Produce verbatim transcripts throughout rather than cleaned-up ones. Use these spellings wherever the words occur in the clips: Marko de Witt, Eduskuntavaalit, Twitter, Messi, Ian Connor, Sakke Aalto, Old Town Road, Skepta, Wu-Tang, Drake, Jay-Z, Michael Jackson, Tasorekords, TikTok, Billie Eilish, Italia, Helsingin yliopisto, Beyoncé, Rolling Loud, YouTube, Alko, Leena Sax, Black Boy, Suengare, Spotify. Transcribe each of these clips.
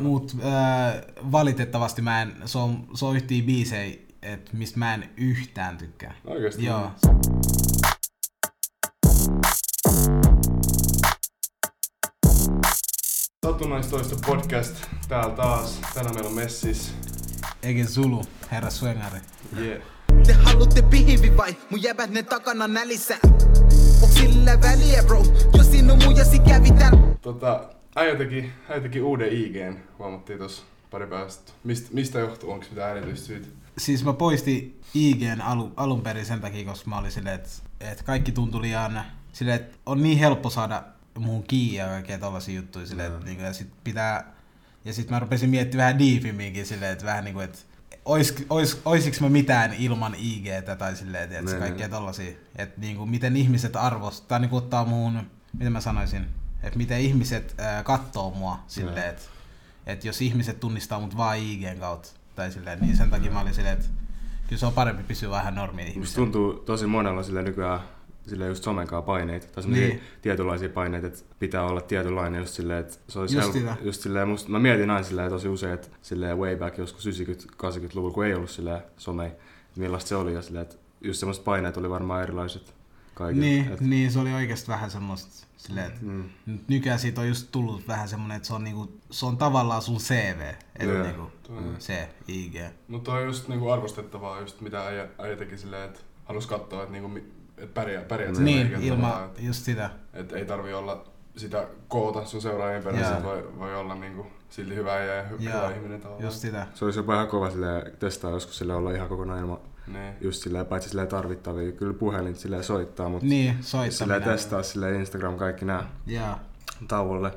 mut äh, valitettavasti mä en, se on, se on yhtiä biisejä, et mistä mä en yhtään tykkää. Oikeesti? Joo. Satunnaistoisto podcast täällä taas. Tänään meillä on Messis. Ege Zulu, herra Suengare. Yeah. Te halutte pihivi vai? Mun jäbät ne takana nälissä. Onks sillä väliä bro? Jos sinun mujasi kävi tän. Tota, äijä teki, äijä teki uuden I G:n. Huomattiin tossa pari päästä. Mist, mistä johtuu? Onks mitään erityistä syytä? Siis mä poistin I G:n alu, alun perin sen takia, koska mä olin silleen, että et kaikki tuntui liian silleen, että on niin helppo saada muun kiinni ja kaikkea tollasia juttuja silleen, mm. niinku, ja sit pitää, ja sit mä rupesin miettimään vähän diipimminkin silleen, että vähän niinku, että ois, ois, oisiks mä mitään ilman I G:tä tai silleen, että mm. kaikkea tollasia, että niinku, miten ihmiset arvostaa, tai niinku ottaa muun, miten mä sanoisin, että miten ihmiset äh, kattoo mua silleen, mm. että et jos ihmiset tunnistaa mut vaan I G:n kautta. Tai silleen, niin sen takia mä olin silleen, että kyllä se on parempi pysyä vähän normiin ihmisiä. Musta tuntuu tosi monella sille nykyään sille just somenkaan paineita, tai semmoisia niin. tietynlaisia paineita, että pitää olla tietynlainen just silleen, että se olisi just, hel- just silleen, musta, mä mietin aina silleen tosi usein, että silleen way back joskus yhdeksänkymmentä-kahdeksankymmentäluvulla, kun ei ollut silleen somei, millaista se oli, ja silleen, että just semmoiset paineet oli varmaan erilaiset kaikille. Niin, et... niin se oli oikeasti vähän semmoista silleen, että mm. nykyään siitä on just tullut vähän semmoinen, että se on, niinku, se on tavallaan sun C V, eli yeah. niinku mm. se I G. Mutta on just niinku arvostettavaa, just mitä äijä teki silleen, että halus katsoa, että niinku, et pärjää, pärjää mm. niin, ilman just sitä. Että ei tarvi olla sitä koota sun seuraajien perässä, yeah. voi, voi olla niinku silti hyvä äijä ja hyvä yeah. ihminen tavallaan. Just sitä. Se olisi jopa ihan kova silleen, testaa joskus silleen olla ihan kokonaan ilman. Niin. Just silleen, paitsi silleen tarvittavia, kyllä puhelin silleen soittaa, mutta niin, silleen testaa silleen Instagram kaikki nää yeah. tauolle,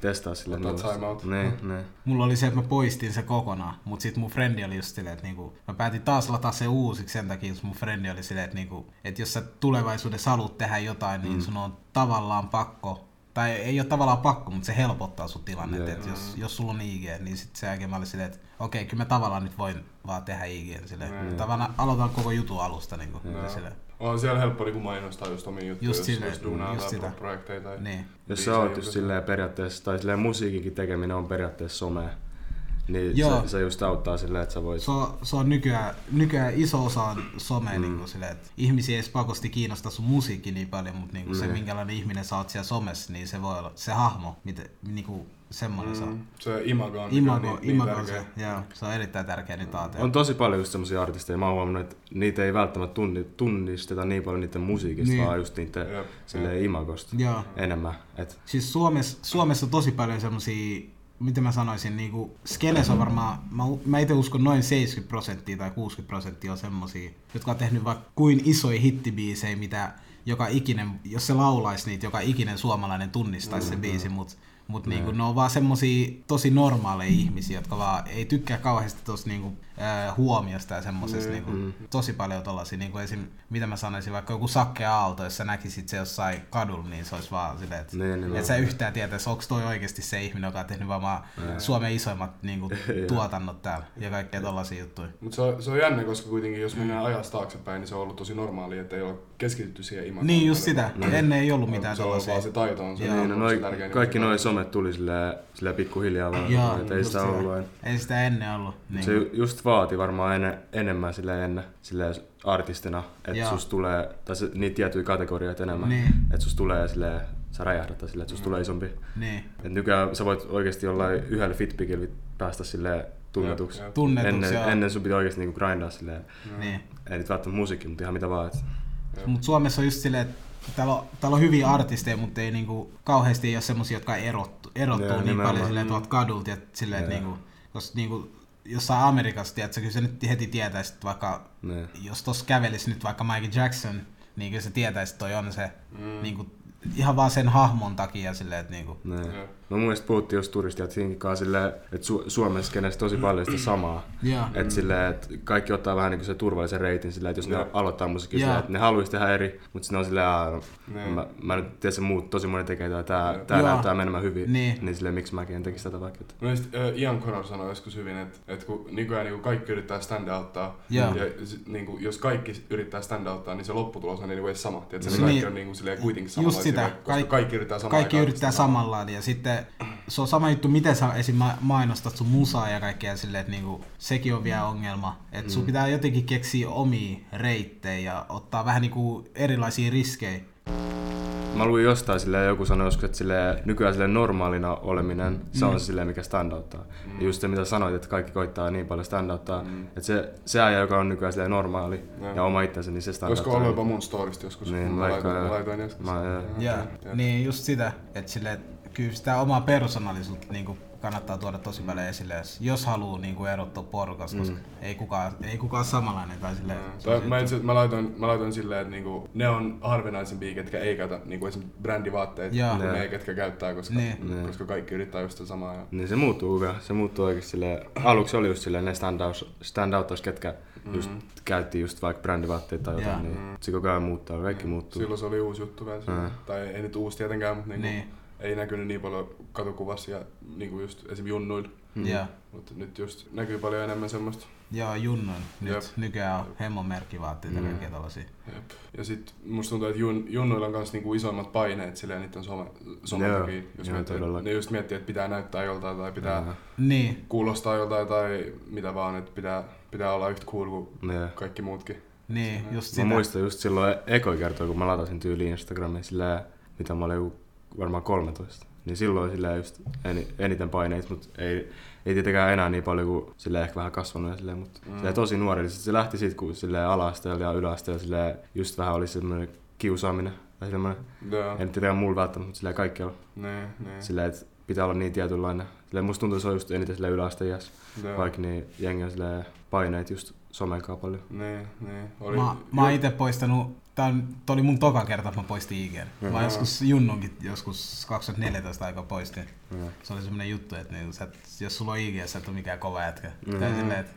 testaa silleen. Niin, mm. niin. Mulla oli se, että mä poistin se kokonaan, mutta sit mun frendi oli just silleen, että niinku, mä päätin taas lataa se uusiksi sen takia, että mun frendi oli silleen, että, niinku, että jos sä tulevaisuudessa haluat tehdä jotain, niin mm. sun on tavallaan pakko. Tai ei oo tavallaan pakko, mutta se helpottaa sun tilannetta, että jos, jos sulla on I G, niin sit sen jälkeen mä olin silleen, että okei, kyllä mä tavallaan nyt voin vaan tehdä I G:n silleen. Tavallaan aloitan koko jutun alusta niinku silleen. On siellä helppo niinku mainostaa just omia juttuja, just jos, jos duunaa tai projekteja tai... Niin. Jos sä oot just silleen periaatteessa, tai silleen musiikinkin tekeminen on periaatteessa somea, niin se, se just auttaa silleen, että sä voit... Se on, se on nykyään, nykyään iso osa on somea mm. niinku silleen, että ihmisiä ei pakosti kiinnosta sun musiikki niin paljon, mutta niinku mm. se minkälainen ihminen sä oot siellä somessa, niin se voi olla se hahmo, mitä niinku semmoinen mm. se on. Se imago on imago, niin, niin imago tärkeä. Se, joo, se on erittäin tärkeä nyt aate. On tosi paljon just semmosia artisteja, mä oon huomannut, että niitä ei välttämättä tunni, tunnisteta niin paljon niiden musiikista, niin. vaan just niiden yep. silleen imagosta joo. enemmän. Et. Siis Suomessa, Suomessa on tosi paljon semmosia... Miten mä sanoisin, niinku, skenes on varmaan, mä, mä ite uskon noin seitsemänkymmentä prosenttia tai kuusikymmentä prosenttia on semmosia, jotka on tehnyt vaikka kuin isoja hittibiisejä, mitä joka ikinen, jos se laulaisi niitä, joka ikinen suomalainen tunnistaisi mm-hmm. se biisi, mut, mut mm-hmm. niinku, ne on vaan semmosia tosi normaaleja ihmisiä, jotka vaan ei tykkää kauheasti tossa niinku, äh, huomiosta ja semmosesta, mm-hmm. niinku, tosi paljon tollasia, niinku esim, mitä mä sanoisin, vaikka joku Sakke Aalto, jos sä näkisit se jossain kadulla, niin se olisi vaan silleen, että niin, niin, et sä yhtään tietäis, onks toi oikeesti se ihminen, joka on tehnyt vaan mm-hmm. Suomen isoimmat niinku, tuotannot täällä ja kaikkea tollasia juttuja. Mut se on, se on jännä, koska kuitenkin jos mennään ajasta taaksepäin, niin se on ollut tosi normaalia, että ei ole keskitytty siihen imagoon. Niin just sitä, no. ennen ei ollut mitään tollasia. No, se on vaan se taito on se. Niin, no, noi, kaikki noi somet tuli sillä, sillä pikkuhiljaa vaan, että ei sitä ollut ennen. Ei sitä ennen ollut. Niin. Se just vaati varmaan enne, enemmän sillä ennen sillä artistina, että susta tulee, tai se, niitä tiettyjä kategorioita enemmän, niin. että susta tulee sillä sä räjähdät sillä, että susta mm. tulee isompi. Niin. Et nykyään sä voit oikeesti jollain yhdellä fitpikillä päästä sillä tunnetuksi. tunnetuksi ennen, ennen sun pitää oikeesti niinku grindaa silleen. Niin. Ei nyt välttämättä musiikki, mutta ihan mitä vaan. Et. Mut Suomessa on just silleen, että täällä on, täällä on hyviä artisteja, mutta ei niinku, kauheasti ei ole semmosia, jotka erottuu, erottuu yeah, niin nimenomaan. Paljon silleen tuolta kadulta. Silleen, yeah. niinku, koska niinku, jossain Amerikassa, tiedätkö, kyllä sä nyt heti tietäisit, vaikka yeah. jos tossa kävelisi nyt vaikka Michael Jackson, niin kyllä sä tietäisit, että toi on se mm. niinku, ihan vaan sen hahmon takia. Silleen, että niinku. yeah. No mun mielestä puhuttiin jos turistijat hinkaan silleen, että Su- Suomessa kenessä tosi paljon sitä samaa. Yeah. Että silleen, että kaikki ottaa vähän niin kuin se turvallisen reitin silleen, että jos yeah. ne aloittaa musiikin yeah. silleen, että ne haluaisi tehdä eri, mutta sitten on silleen, aah, yeah. mä, mä nyt tiedän, muut tosi moni tekee tai tää, yeah. tää yeah. näyttää menemään hyvin, niin, niin silleen miksi mäkin en tekisi tätä vaikka. No just uh, Ian Connor sanoi joskus hyvin, että, että kun nykyään niin kaikki yrittää stand-outtaa, yeah. ja niin kuin, jos kaikki yrittää stand-outtaa, niin se lopputulos on anyway sama. Tietysti, niin, kaikki on niin kuin silleen kuitenkin samanlaisia, koska kaikki yrittää samanlainen. Kaikki yrittää samanlainen ja sitten se on sama juttu, miten sä esim. Mainostat sun musaa ja kaikkea silleen, että niinku, sekin on vielä ongelma. Että mm. sun pitää jotenkin keksiä omia reittejä ja ottaa vähän niinku erilaisia riskejä. Mä luin jostain silleen, joku sanoi joskus, että silleen, nykyään silleen normaalina oleminen, se mm. on se silleen, mikä standouttaa. Mm. Ja just se, mitä sanoit, että kaikki koittaa niin paljon standouttaa, mm. että se, se ajan, joka on nykyään silleen normaali yeah. ja oma itsensä, niin se standouttaa. Olisiko ollut jopa mun storista joskus, niin, kun mä laitoin, laitoin joskus. Mä, ja. Ja, ja. Ja. Niin, just sitä, että silleen, kyllä sitä omaa persoonallisuutta niin kannattaa tuoda tosi paljon esille, jos haluaa niin erottua porukasta, mm. koska ei kukaan, ei kukaan samanlainen. Tai silleen, no. mä, itse, mä laitoin, mä laitoin silleen, että niinku, ne on harvinaisempia, ketkä ei käytä niinku esimerkiksi brändivaatteita, ja. Ne ei ketkä käyttää, koska, niin. koska kaikki yrittää just sitä samaa. Ja... Niin se muuttuu hyvä. Se muuttuu oikeasti silleen. Aluksi oli just silleen ne standouttaus, ketkä just mm-hmm. käytti just vaikka brändivaatteita tai jotain, ja. Niin mm-hmm. se koko ajan muuttaa, kaikki mm-hmm. muuttuu. Silloin se oli uusi juttu vielä. Mm-hmm. Tai ei nyt uusi tietenkään, mutta niinku, niin. ei näkynyt niin paljon katukuvassa ja niinku just esim. Junnuilla, yeah. mutta nyt just näkyy paljon enemmän semmoista. Joo, junnuilla. Nyt Jep. nykyään on hemmon merkkivaatteita mm. ja tollasia. Jep. Ja sit musta tuntuu, että jun, junnuilla on kans niinku isoimmat paineet silleen niitten sometakia. Jos Joo, miettii, ne just miettii, että pitää näyttää joltain tai pitää Aha. kuulostaa joltain tai mitä vaan, että pitää, pitää olla yhtä cool kuin yeah. kaikki muutkin. Niin, silleen. Just sitä. Mä muistan just silloin ekoi kertoo, kun mä latasin tyyliin Instagramiin silleen, mitä mä olin varmaan kolmetoista. Niin silloin sillä just eniten paineita, mut ei ei tietenkään enää niin paljon kuin sillä ehkä vähän kasvanut ja sillä, mut mm. sillä tosi nuorellisesti se lähti sit kuin sillä ala-asteella ja yläasteella sillä just vähän oli semmoinen kiusaaminen tai semmoinen. En tiedä mulla välttämättä, mut sillä kaikkialla. Nee, nee. Sillä että pitää olla niin tietynlainen. Sillä musta tuntuu se on just eniten sillä yläasteiäs. Vaikka niin jengi on sillä paineet just somekaa paljon. Nee, nee. Oli Mä, mä oon ite poistanut. Tämä oli mun toka kerta, että mä poistin I G:n. Mä mm-hmm. joskus junnunkin, joskus kaksituhattaneljätoista aika poistin. Mm-hmm. Se oli semmoinen juttu, että niinku, sä, jos sulla on I G, sä et ole mikään kova jätkä. Mm-hmm.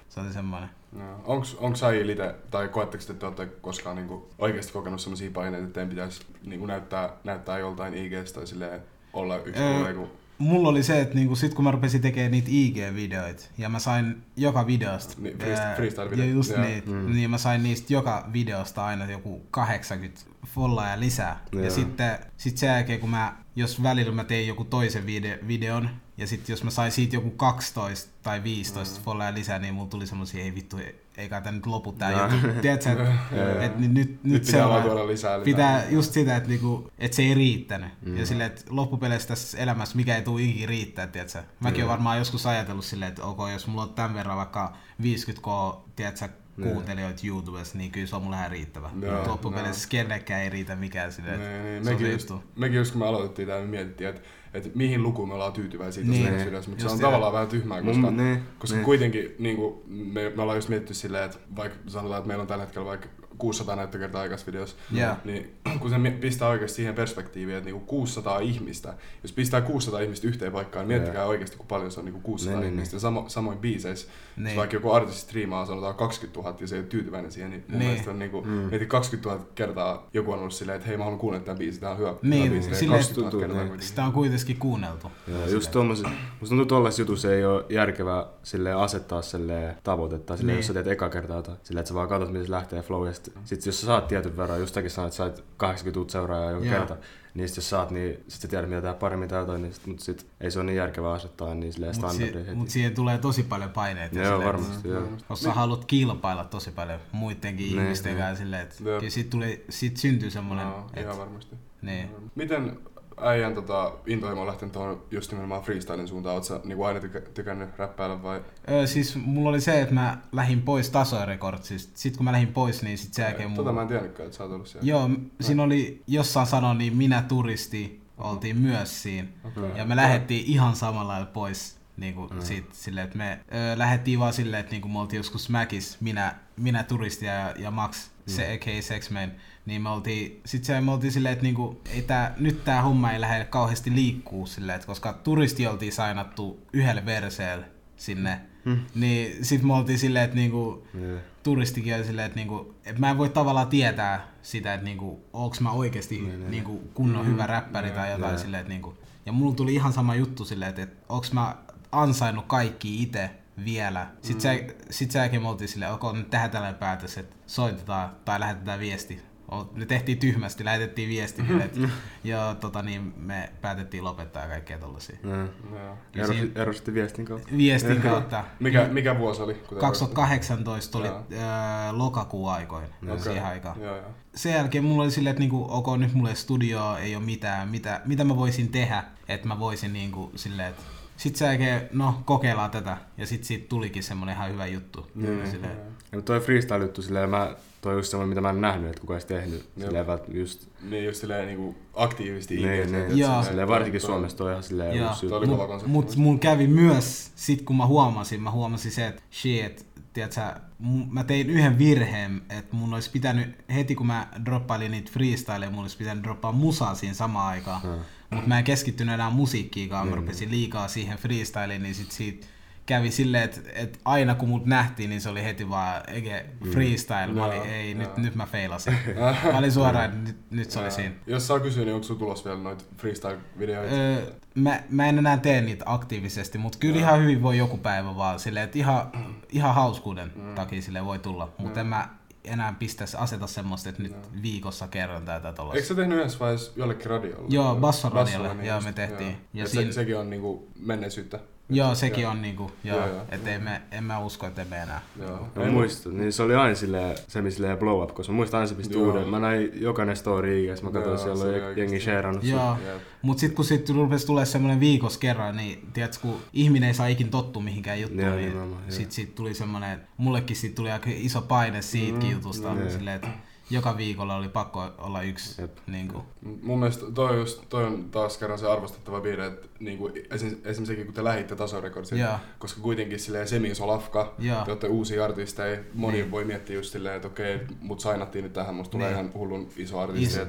Se oli semmoinen. No. Onks, onks äijilite, tai koetteko te, että te olette koskaan niinku, oikeasti kokenut semmoisia paineita, että teidän pitäisi niinku, näyttää, näyttää joltain I G:stä tai silleen, olla yksi öö, kuule? Mulla oli se, että niinku, sit kun mä rupesin tekemään niitä I G-videoita, ja mä sain joka videosta, niin, freestyle-videoita. Ja just yeah. niitä, mm. niin mä sain niistä joka videosta aina joku kahdeksankymmentä followia lisää. Yeah. Ja sitten sit sen jälkeen, kun mä, jos välillä mä tein joku toisen vide- videon, ja sitten jos mä sain siitä joku kaksitoista tai viisitoista mm. followia lisää, niin mulla tuli semmosia, ei vittu, ei kai tää nyt lopu tää no. juttu. Tiedätkö, että et, et, nyt, nyt, nyt se on, pitää, lisää, pitää just sitä, että niinku, et se ei riittänyt. Mm. Ja silleen, että loppupeleissä tässä elämässä mikä ei tule ikinä riittää, tiedätkö. Mäkin mm. oon varmaan joskus ajatellut silleen, että okay, jos mulla on tämän verran vaikka viisikymmentä tuhatta, tiedätkö, kuuntelijoita YouTubessa, niin kyllä se on mulle ihan riittävä. No, loppupeleissä no. kenellekään ei riitä mikään silleen, no, että niin, se mekin, just, mekin just kun me aloitettiin tää, me mietittiin, että että mihin lukuun me ollaan tyytyväisiä tuossa niin, yksilössä, mutta se on tavallaan vähän tyhmää, koska, mm, ne, koska ne. kuitenkin niin kuin, me, me ollaan just mietitty silleen, että vaikka sanotaan, että meillä on tällä hetkellä vaikka kuusisataa näyttökertaa aikaisessa videossa, yeah. niin kun se pistää oikeasti siihen perspektiiviin, että niinku kuusisataa ihmistä, jos pistää kuusisataa ihmistä yhteen paikkaan, niin miettikää yeah. oikeasti, kun paljon se on niinku kuusisataa ne, ihmistä. Ne, Samo, samoin biiseissä, ne. jos vaikka joku artisti striimaa sanotaan kaksikymmentätuhatta ja se ei ole tyytyväinen siihen, niin mun ne. mielestä on niinku, mm. mieti kaksikymmentätuhatta kertaa joku on ollut silleen, että hei mä haluan kuunnella tämän biisin, tää on hyvä niin, biisi, silleen, kaksikymmentätuhatta kertaa kuitenkin. Sitä on kuitenkin kuunneltu. Joo, just tommoset, musta tuntuu tollaisessa jutussa ei ole järkevää silleen asettaa silleen tavoitetta, silleen, jos sä teet eka kertaa tai silleen, että sä vaan katsot, miten se lähtee flow. Sitten jos sä saat tietyn verran, jostakin sanoit, että sait kahdeksankymmentätuhatta seuraajaa joku yeah. kerta, niin jos saat, niin sitten tiedät mitä tää paremmin tai jotain, niin sit, mut sit ei se ole niin järkevää asettaa niin silleen standardia heti. Mut siihen tulee tosi paljon paineita. Joo, silleen, varmasti. Joo. Jos sä haluat kilpailla tosi paljon muidenkin ne, ihmisten ne. kanssa silleen, että ja sit, tuli, sit syntyy semmonen. No, et, ihan varmasti. Niin. Miten äijän tota, intohimo on lähtenyt tuohon just nimenomaan freestylin suuntaan? Oot sä niinku aina tykännyt räppäillä vai? Öö, siis mulla oli se, että mä lähdin pois Tasorekordsista. Sitten kun mä lähdin pois, niin sit se jälkeen mun... Tota mä en tiennytkään, että sä oot ollut siellä. Joo, siinä oli, jossain sanoi, niin minä turisti oltiin myös siinä. Okay. Ja me lähdettiin ihan samalla lailla pois niinku mm. siitä silleen, että me öö, lähdettiin vaan silleen, että niinku me oltiin joskus mäkis, minä, minä turisti ja, ja Max, mm. se aka Sexman. Niin me oltiin, sit se me oltiin silleen, että niinku, ei tää, nyt tää homma ei lähde kauheasti liikkuu silleen, että koska turisti oltiin sainattu yhdelle verseelle sinne, hmm. niin sit me oltiin silleen, että niinku, yeah. turistikin oli silleen, että niinku, et mä en voi tavallaan tietää sitä, että niinku, onks mä oikeesti yeah, yeah. niinku, kunnon hyvä räppäri yeah, tai jotain yeah. silleen, että niinku, ja mulla tuli ihan sama juttu silleen, että et, onks mä ansainnut kaikki ite vielä. Sit mm. säkin me oltiin silleen, okei, nyt tehdään tällainen päätös, että soitetaan tai lähetetään viesti. me tehtiin tyhmästi, lähetettiin viestimet mm-hmm. ja tota, niin me päätettiin lopettaa kaikkea tollaisia. Mm. Siin... Erositte viestin kautta? Viestin kautta. Mikä, mikä vuosi oli? kaksituhattakahdeksantoista oli ää, lokakuun aikoin okay. siihen aikaan. Joo, joo. Sen jälkeen mulla oli silleen, että niinku, ok, nyt mulla ei studioa, ei ole mitään, mitä, mitä mä voisin tehdä, että mä voisin niinku, silleen, että sit sä oikein, no kokeillaan tätä ja sit siitä tulikin semmonen ihan hyvä juttu. Mm. Silleen. Ja toi freestyle-juttu silleen, mä... Toi on just semmoinen, mitä mä en nähnyt, että kuka olisi tehnyt. Silleen just... Niin, just silleen niinku aktiivisesti ihmiset. Niin, niin. Silleen varsinkin Suomessa toi ihan silleen just juttu. Mut, mut mun kävi myös, sit kun mä huomasin, mä huomasin se, että shit, tiiätsä, mä tein yhden virheen, että mun olisi pitänyt, heti kun mä droppailin niitä freestyleja, mun olisi pitänyt droppaa musaa siinä samaan aikaan. Hmm. Mut mä en keskittynyt enää musiikkiinkaan, mä rupesin liikaa siihen freestyleen, niin sit siitä... Kävi silleen, että et aina kun mut nähtiin, niin se oli heti vaan Ege freestyle. Mä olin, ei, nyt, nyt mä feilasin. Mä olin suoraan, nyt, nyt se oli siinä. Jos saa kysyä, niin onko sun tulossa vielä noita freestyle-videoita? Öö, mä, mä en enää tee niitä aktiivisesti, mutta kyllä ihan hyvin voi joku päivä vaan silleen, että ihan, ihan hauskuuden mm. takia silleen voi tulla. Mutta en mä enää pistäisi aseta semmoista, että nyt no. viikossa kerran tai tollaista. Eikö sä tehnyt yhdessä vaiheessa jollekin radiolle? Joo, bassoradiolle, bassoradiolle joo, me tehtiin. Ja siinä... se, sekin on niinku menneisyyttä. Joo, sekin ja. On niinku, joo, ja, ja, et ja. Ei me, en mä usko, et ei me enää. Mä muistan, niin se oli aina silleen, se mi silleen blow up, koska mä muistan aina se pisti uuden. Mä näin jokainen story ikäs, mä katsoin, siellä oli jengi shareannut. Joo, mut sit kun sit rupes tulee semmonen viikos kerran, niin tiiätkö, kun ihminen ei saa ikin tottu mihinkään juttuun, ja, niin nimenomaan, sit siitä tuli semmonen, että mullekin siitä tuli aika iso paine siitäkin mm, jutusta, niin silleen, että joka viikolla oli pakko olla yksi. Niinku. Mun mielestä toi, just, toi on taas kerran se arvostettava piirre, että niinku, esim, esimerkiksi kun te lähditte Tasorekordsiin, koska kuitenkin semi-iso lafka, ja. Te olette uusia artisteja, moni niin. voi miettiä just silleen, että okei, okay, mut sainattiin nyt tähän, musta tulee niin. ihan hullun iso artisti.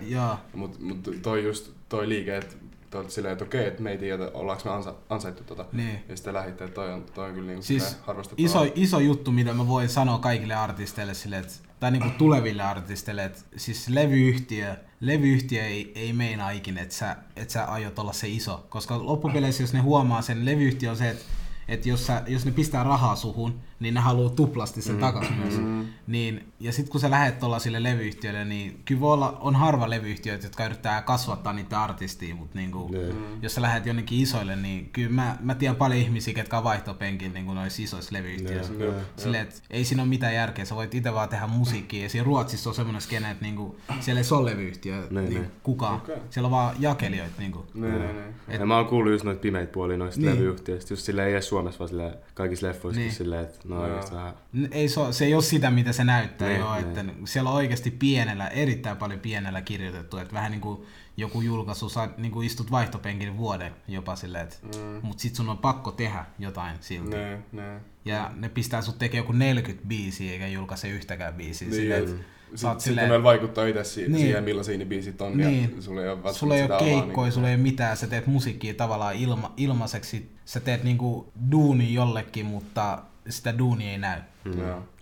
Mut, mut toi just toi liike, että te olette silleen, että okei, okay, et me ei tiedä, ollaanko me ansa, ansaittu tota, niin. ja sitten lähditte, että toi on, toi on kyllä niinku siis arvostettava. Iso, iso juttu, mitä mä voin sanoa kaikille artisteille silleen, että tai niinku tuleville artisteille, että siis levyyhtiö, levyyhtiö ei, ei meinaa ikinä, että sä, et sä aiot olla se iso. Koska loppupeleissä, jos ne huomaa sen, levyyhtiö on se, että et jos, sä, jos ne pistää rahaa suhun, niin ne haluaa tuplasti sen mm. takaisin myös. Mm. Niin, ja sit kun sä lähet tollasille levyyhtiölle, niin kyllä voi olla, on harva levyyhtiöitä, jotka yrittää kasvattaa niitä artistia, mutta niinku, mm. jos sä lähet jonnekin isoille, niin kyllä mä, mä tiedän paljon ihmisiä, ketkä on vaihtopenkin niin noissa isoissa levyyhtiöissä. Yeah, yeah, silleen, yeah. ei siinä ole mitään järkeä, sä voit itse vaan tehdä musiikkia. Ja siinä Ruotsissa on semmoinen skene, että niinku, siellä ei ole levyyhtiö niin, niin, kukaan. Okay. Siellä on vaan jakelijoita. Niinku. Ne, ne, ne. Et, ja mä oon kuullut just noita pimeitä puolia noista niin. levyyhtiöistä, just silleen ei edes Suomessa, vaan silleen, kaikissa leffoissakin niin. silleen, että no oikeastaan. Ei, se ei ole sitä, mitä se näyttää. Ne, joo, ne. Että siellä on oikeasti pienellä, erittäin paljon pienellä kirjoitettu, että vähän niin kuin joku julkaisu, sä niin kuin istut vaihtopenkin vuoden jopa silleen, mm. mutta sit sun on pakko tehdä jotain silti. Ne, ne. Ja ne pistää sut tekemään joku neljäkymmentä biisiä eikä julkaise yhtäkään biisiä. Ne, silleen, että sitten silleen... meillä vaikuttaa itse siihen, niin. millaisia ne biisit on niin. ja sulla ei ole, sulla ei ole keikkoja, niin... sulla ei ole mitään, sä teet musiikkia tavallaan ilma, ilmaiseksi, sä teet niinku duuni jollekin, mutta sitä duunia ei näy. Mm.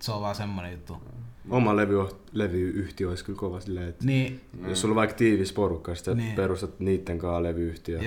Se on vaan semmoinen juttu. Oma levyyhtiö olisi kyllä kova silleen, että niin. jos sulla on vaikka tiivis porukka, sitten niin. perustat niiden kanssa levyyhtiöön.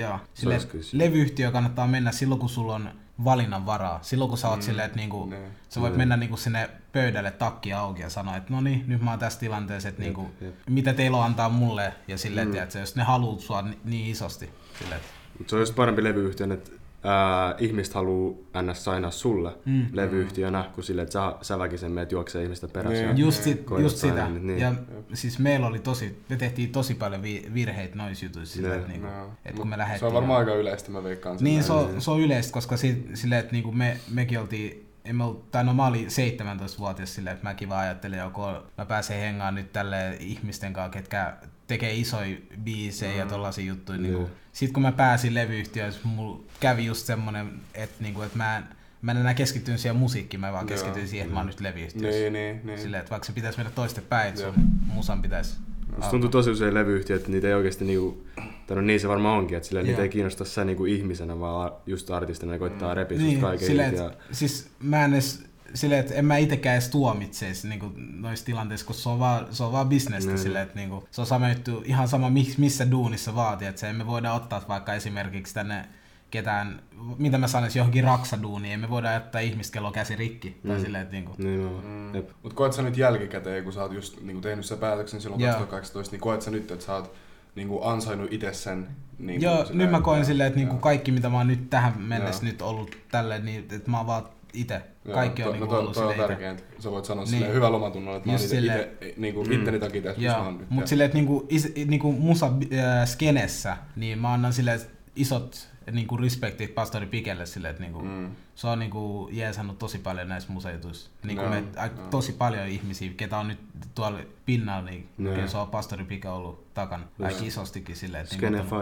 Levyyhtiö kannattaa mennä silloin, kun sulla on valinnan varaa. Silloin kun sä oot mm. silleen, että niinku, ne, sä voit ne. mennä niinku sinne pöydälle takki auki ja sanoa, että no niin, nyt mä oon tässä tilanteessa, että niinku, mitä teillä on antaa mulle ja silleen, mm. että jos ne haluut sua ni- niin isosti. Silleen. Se on just parempi levyyhtiön, että ää, ihmiset haluu ns. Sainaa sulle mm. levyyhtiönä, kun silleen, että sä, sä väkisen meet juoksee ihmisten perässä. Mm. Just, sit, just sitä. Niin. Ja siis meillä oli tosi, me tehtiin tosi paljon virheitä noissa jutuissa. Silleen, että, niinku, että kun me lähdettiin. Se on varmaan aika yleistä, mä veikkaan. Niin, se on, se on yleistä, koska silleen, että niinku me, mekin oltiin, en mä, tai no mä olin seitsemäntoistavuotias silleen, että mäkin vaan ajattelin, että mä pääsen hengaan nyt tälleen ihmisten kanssa, ketkä tekee isoja biisejä mm. ja tollaisia juttuja. Niin kuin. Sitten kun mä pääsin levyyhtiöön, mulla kävi just semmonen, että, niin kuin, että mä, en, mä en enää keskittynyt siihen musiikkiin, mä vaan keskityin Joo. siihen, että mä oon nyt levyyhtiössä. Niin, niin, niin. Silleen, että vaikka se pitäisi mennä toistepäin, että sun musan pitäisi... Musta tuntuu tosi usein levyyhtiöt, että niitä ei oikeasti niinku... Tai no niin se varmaan onkin, että niitä ei kiinnosta sä niinku ihmisenä, vaan just artistina ne koittaa repiä niin, kaiken silleen, ja... Siis mä en edes... Silleen, että en mä itekään edes tuomitseisi niinku, noissa tilanteissa, koska se on vaan, se on vaan bisnestä. Mm. Silleen, että, niinku, se on sama juttu, ihan sama missä duunissa vaatii. Että se emme voida ottaa vaikka esimerkiksi tänne ketään, mitä mä sanoisin, johonkin raksaduuniin, ei me voida jättää ihmistä, kello käsi rikki. Mm. Tai silleen, niinku. Niin, no, mm. Jep. Mut koet sä nyt jälkikäteen, kun sä oot just niinku tehnyt sen päätöksen silloin yeah. kaksituhattakaksitoista, niin koet sä nyt, että sä oot niinku ansainnut itse sen? Niinku, joo, nyt mä koen silleen, että niinku kaikki mitä mä oon nyt tähän mennessä nyt ollut tälleen, niin että mä oon vaan ite. Kaikki joo, on to, niinku no, ollut silleen ite. Toi on tärkeintä. Sä voit sanoa niin. Silleen hyvällä omatunnolla, että just mä oon ite, ite niinku, mm. itteni takia tässä, missä mä oon nyt. Mut silleen, että niinku, niinku musaskenessä, niin mä annan silleen isot niinku respektit Pastori Pikelle sille, että niinku mm. se on niinku jeesannut tosi paljon näissä museoituissa. Niinku no, me no. tosi paljon ihmisiä, ketä on nyt tuolla pinnalla, niin no. kyllä se on Pastori Pike ollut takana aika isostikin sille, että niinku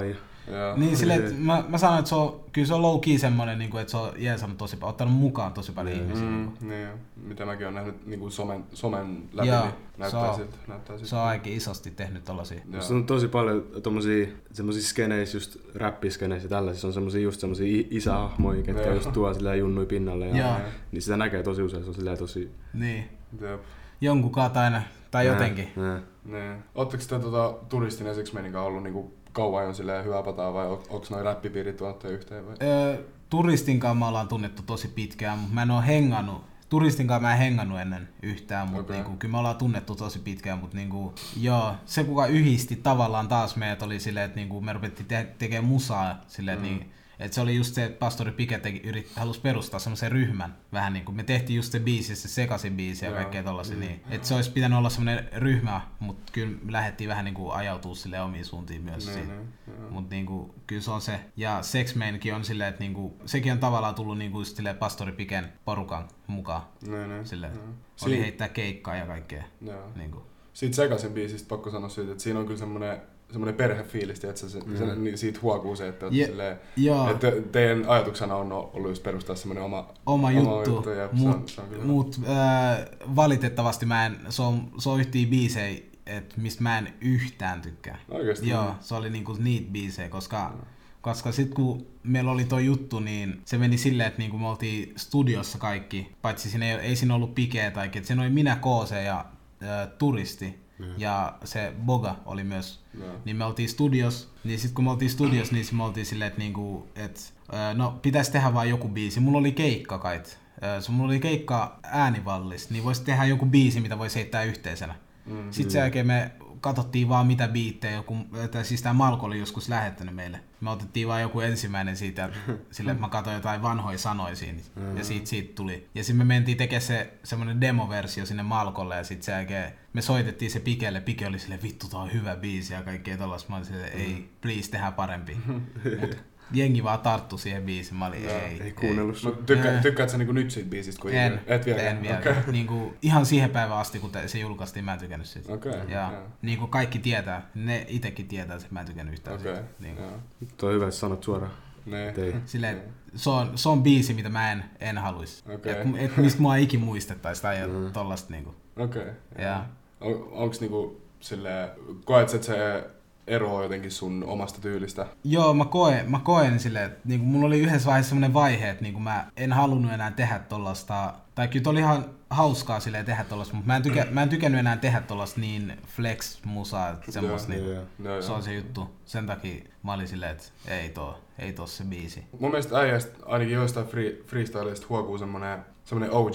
yeah. Niin sille, että mä, mä sanon, että se on, kyllä se on low key semmoinen, niinku, että se on jeesannut tosi paljon, ottanut mukaan tosi paljon yeah. ihmisiä. Mm, niin, mitä mäkin olen nähnyt niinku somen, somen läpi, yeah. niin näyttää siltä. Se, se on aika isosti tehnyt tollasia. Yeah. Se on tosi paljon tommosia semmosia skeneissä, just räppiskeneissä ja tällaisissa on semmosia just semmosia isähahmoja, ketkä yeah. just tuo silleen junnui pinnalle. Ja, yeah. niin sitä näkee tosi usein, se on silleen tosi... Niin. Yep. Jonkun kaat aina, tai yeah. jotenkin. Yeah. Yeah. Ootteko te tota, turistin esiksi meininkaan ollut niinku kauan on silleen hyvää pataa vai onko noi räppipiirit tuotte yhteen vai? Öö, turistinkaan me ollaan tunnettu tosi pitkään, mutta mä en oo hengannut. Turistinkaan mä en hengannut ennen yhtään, mutta okay. niinku, kyllä me ollaan tunnettu tosi pitkään, mutta niinku, joo, se kuka yhdisti tavallaan taas meidät oli silleen, että niinku, me rupettiin te- tekemään musaa silleen, mm. niin, että se oli just se, että Pastori Pike teki, yrit, halusi perustaa semmoisen ryhmän vähän niinku, me tehtiin just se biisi, se sekasin biisi ja yeah. kaikkea tollasia, mm. niin, että se olisi pitänyt olla semmoinen ryhmä, mutta kyllä me lähdettiin vähän niinku ajautua silleen omiin suuntiin myös mm-hmm. siitä, yeah. mutta niinku, kyllä se on se, ja Sex Mainkin on silleen, että niinku, sekin on tavallaan tullut niinku just silleen Pastori Piken porukan mukaan, mm-hmm. silleen, mm-hmm. oli siin... heittää keikkaa ja kaikkea. Yeah. Niinku. Siitä sekasin biisistä pakko sanoa siitä, että siinä on kyllä semmoinen semmoinen perhefiilistä, että se, mm. se, siitä huokuu se, että, Je, silleen, että teidän ajatuksena on ollut just perustaa semmoinen oma, oma juttu, juttu mutta mut, äh, valitettavasti mä en, se on, se on yhtiä biisejä, että mistä mä en yhtään tykkää. Oikeasti? Joo, se oli niinku niitä biisejä, koska, no. koska sit kun meillä oli toi juttu, niin se meni silleen, että niinku me oltiin studiossa kaikki, paitsi siinä ei, ei siinä ollut Pikeä tai että siinä oli minä, K C ja äh, Turisti. Ja se Boga oli myös, no. niin me oltiin studios, niin sit kun me oltiin studios, niin me oltiin silleen, että niinku, et, no pitäis tehdä vaan joku biisi, mulla oli keikka kait, so, mulla oli keikka äänivallis, niin vois tehdä joku biisi, mitä vois heittää yhteisenä. Mm. Sit sen jälkeen me katsottiin vaan mitä biittejä, joku, tai siis tää Malko oli joskus lähettänyt meille, me otettiin vaan joku ensimmäinen siitä, silleen, että mä katsoin jotain vanhoja sanoja siinä, mm. ja siitä, siitä tuli. Ja sit me mentiin tekemään se semmonen demoversio sinne Malkolle, ja sit sen jälkeen me soitettiin se Pikelle, Pike oli silleen, vittu tää on hyvä biisi ja kaikkea tollas, mä olin silleen, ei, please tehdään parempi. Mut jengi vaan tarttu siihen biisiin, mä olin, ei, ei. Ei kuunnellut sun. Tykkä, tykkäät sä niinku nyt siitä biisistä, kun en, et vielä? En vielä. Okay. Niinku, ihan siihen päivään asti, kun se julkaistiin, mä en tykännyt siitä. Okay. Ja yeah. niinku kaikki tietää, ne itekin tietää, että mä en tykännyt yhtään okay. siitä. Niinku. Yeah. Tuo on hyvä, että sanot suoraan. Nee. Silleen, nee. Se, on, se on biisi, mitä mä en, en haluisi. Okay. Et, et mistä mua ikin muistettaisi tai mm. tollaista. Niinku. Okei. Okay. Yeah. On, onks niinku silleen, koet että se eroa jotenkin sun omasta tyylistä? Joo, mä koen, mä koen silleen, että niinku, mulla oli yhdessä vaiheessa semmoinen vaihe, että niinku, mä en halunnut enää tehdä tollaista, tai kyllä oli ihan hauskaa silleen tehdä tollaista, mutta mä en, tykä, mä en tykännyt enää tehdä tollaista niin flex-musaa, semmoista, yeah, niin yeah, yeah. se on se juttu. Sen takia mä olin silleen, että ei too, ei tos se biisi. Mun mielestä äijästä ainakin joistain free, freestyleista huokuu semmoinen semmoinen O G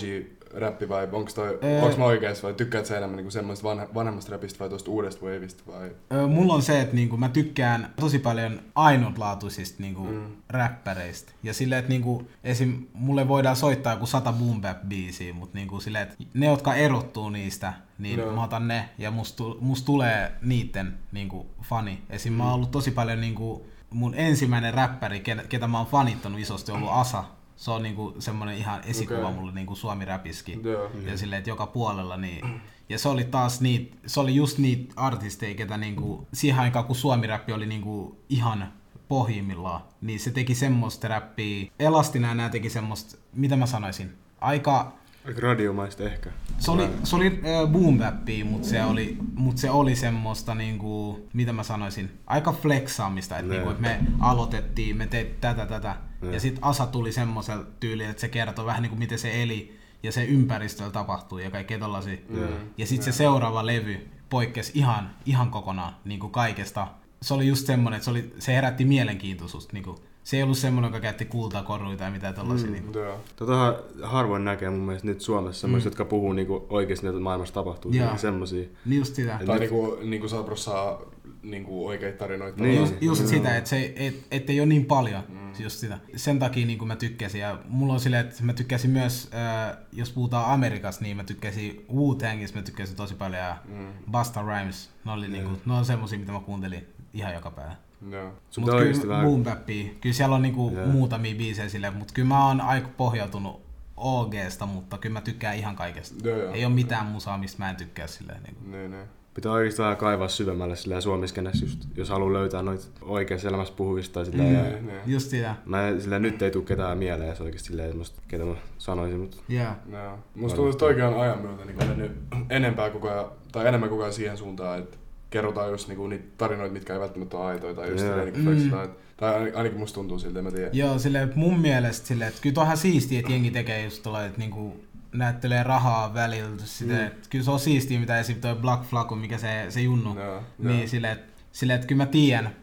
räppi vai onks toi, öö, onks mä oikees vai tykkäät sä enemmän niinku semmoista vanha, vanhemmasta räpistä vai tosta uudesta waveista vai? Öö, mulla on se, että niinku mä tykkään tosi paljon ainutlaatuisista niinku mm. räppäreistä ja silleen, että niinku esim mulle voidaan soittaa joku sata boom bap biisiä, mut niinku silleen, että ne jotka erottuu niistä, niin no. mä otan ne ja must, must tulee niitten niinku fani. Esim mm. mä oon ollut tosi paljon niinku mun ensimmäinen räppäri, ketä mä oon fanittanut isosti, on ollut Asa. Se on niinku semmoinen ihan esikuva okay. mulle niinku suomi-räpiskin. Yeah. Ja silleen, että joka puolella niin. Ja se oli taas niit, se oli just niitä artisteja, ketä niinku siihen aikaan kun suomi-räppi oli niinku ihan pohjimmillaan, niin se teki semmoista räppiä. Elastinen nää teki semmoista, mitä mä sanoisin, aika... Aika radiomaista ehkä. Se oli, se oli äh, boom-bappia, mutta se oli, mut se oli semmoista, niinku, mitä mä sanoisin, aika flexaamista. Että niinku, et me aloitettiin, me teit tätä, tätä. Ne. Ja sit Asa tuli semmoisella tyyliin, että se kertoi vähän niinku miten se eli ja se ympäristöllä tapahtui ja kaikkea tollasia. Ne. Ja sit ne. Se seuraava levy poikkesi ihan, ihan kokonaan niinku kaikesta. Se oli just semmonen, että se, oli, se herätti mielenkiintoisuutta. Niinku. se ei ollut semmoinen, joka käytti kultakoruja tai mitään tällaisia. Mm, niin. Totahan harvoin näkee mun mielestä nyt Suomessa semmoisia, mm. jotka puhuu niinku oikeasti näitä maailmassa tapahtuu. Niin semmoisia. Just sitä. Tai niinku, niinku Sabrossa niinku oikeita tarinoita. Niin. Just, just mm. sitä, että se, et, et ei ole niin paljon. Mm. Just sitä. Sen takia niinku mä tykkäsin. Ja mulla on silleen, että mä tykkäsin myös, äh, jos puhutaan Amerikasta, niin mä tykkäsin Wu-Tangista, mä tykkäsin tosi paljon. Ja mm. Busta Rhymes, ne, oli mm. niinku, ne on semmosia, mitä mä kuuntelin ihan joka päivä. No. Mutta kyllä boom bappia. Kyllä siellä on niinku yeah. muutamia biisejä silleen, mutta kyllä mä oon aika pohjautunut O G:sta, mutta kyllä mä tykkään ihan kaikesta. Yeah, yeah. Ei oo mitään yeah. musaa, mistä mä en tykkää silleen. Niinku. Nee, nee. Pitää oikeesti vähän kaivaa syvemmälle silleen suomiskenessä, just, jos haluaa löytää noita oikeassa elämässä puhuvista. Mm, yeah. Just sitä. Mä silleen, nyt ei tule ketään mieleen, se oikeesti silleen semmoista, ketä mä sanoisin. Mutta... Yeah. No. Musta tuntuu, että oikein ajan myötä niin on mennyt enempää koko ajan, tai enemmän koko ajan siihen suuntaan, että kerrotaan just niinku niitä tarinoita, mitkä ei välttämättä ole aitoja tai just yeah. niinku flexitaan. Mm. Tai ainakin musta tuntuu siltä, mä tiedän. Joo, silleen mun mielestä silleen, että kyllä toihan siistiä, että jengi tekee just tuolla, että niinku näyttelee rahaa välillä. Silleen, mm. että kyllä se on siistiä, mitä esim. Toi Black Flaco, mikä se, se junnu. No, niin no. silleen, että sille, että kyllä mä tiedän,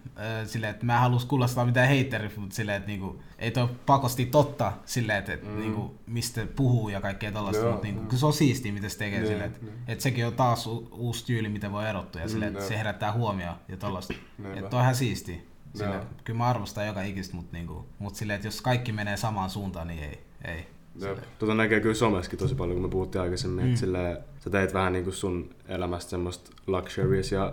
sille, että mä en halus kuulostaa mitään heitteriä, mutta sille, että niinku, ei toi pakosti totta, sille, että mm. niinku, mistä puhuu ja kaikkea tällaista, mutta niinku, kyllä se on siistiä, mitä se tekee. Ne, sille, että, että sekin on taas u- uusi tyyli, mitä voi erottua ja sille, että se herättää huomioon ja tällaista. Että toi on ihan siistiä. Sille, kyllä mä arvostan joka ikistä, mutta, niinku, mutta sille, että jos kaikki menee samaan suuntaan, niin ei. ei. Tota näkee kyllä somessakin tosi paljon, kun me puhuttiin aikaisemmin, mm. että sille, sä teet vähän niinku sun elämästä semmoista luxuries ja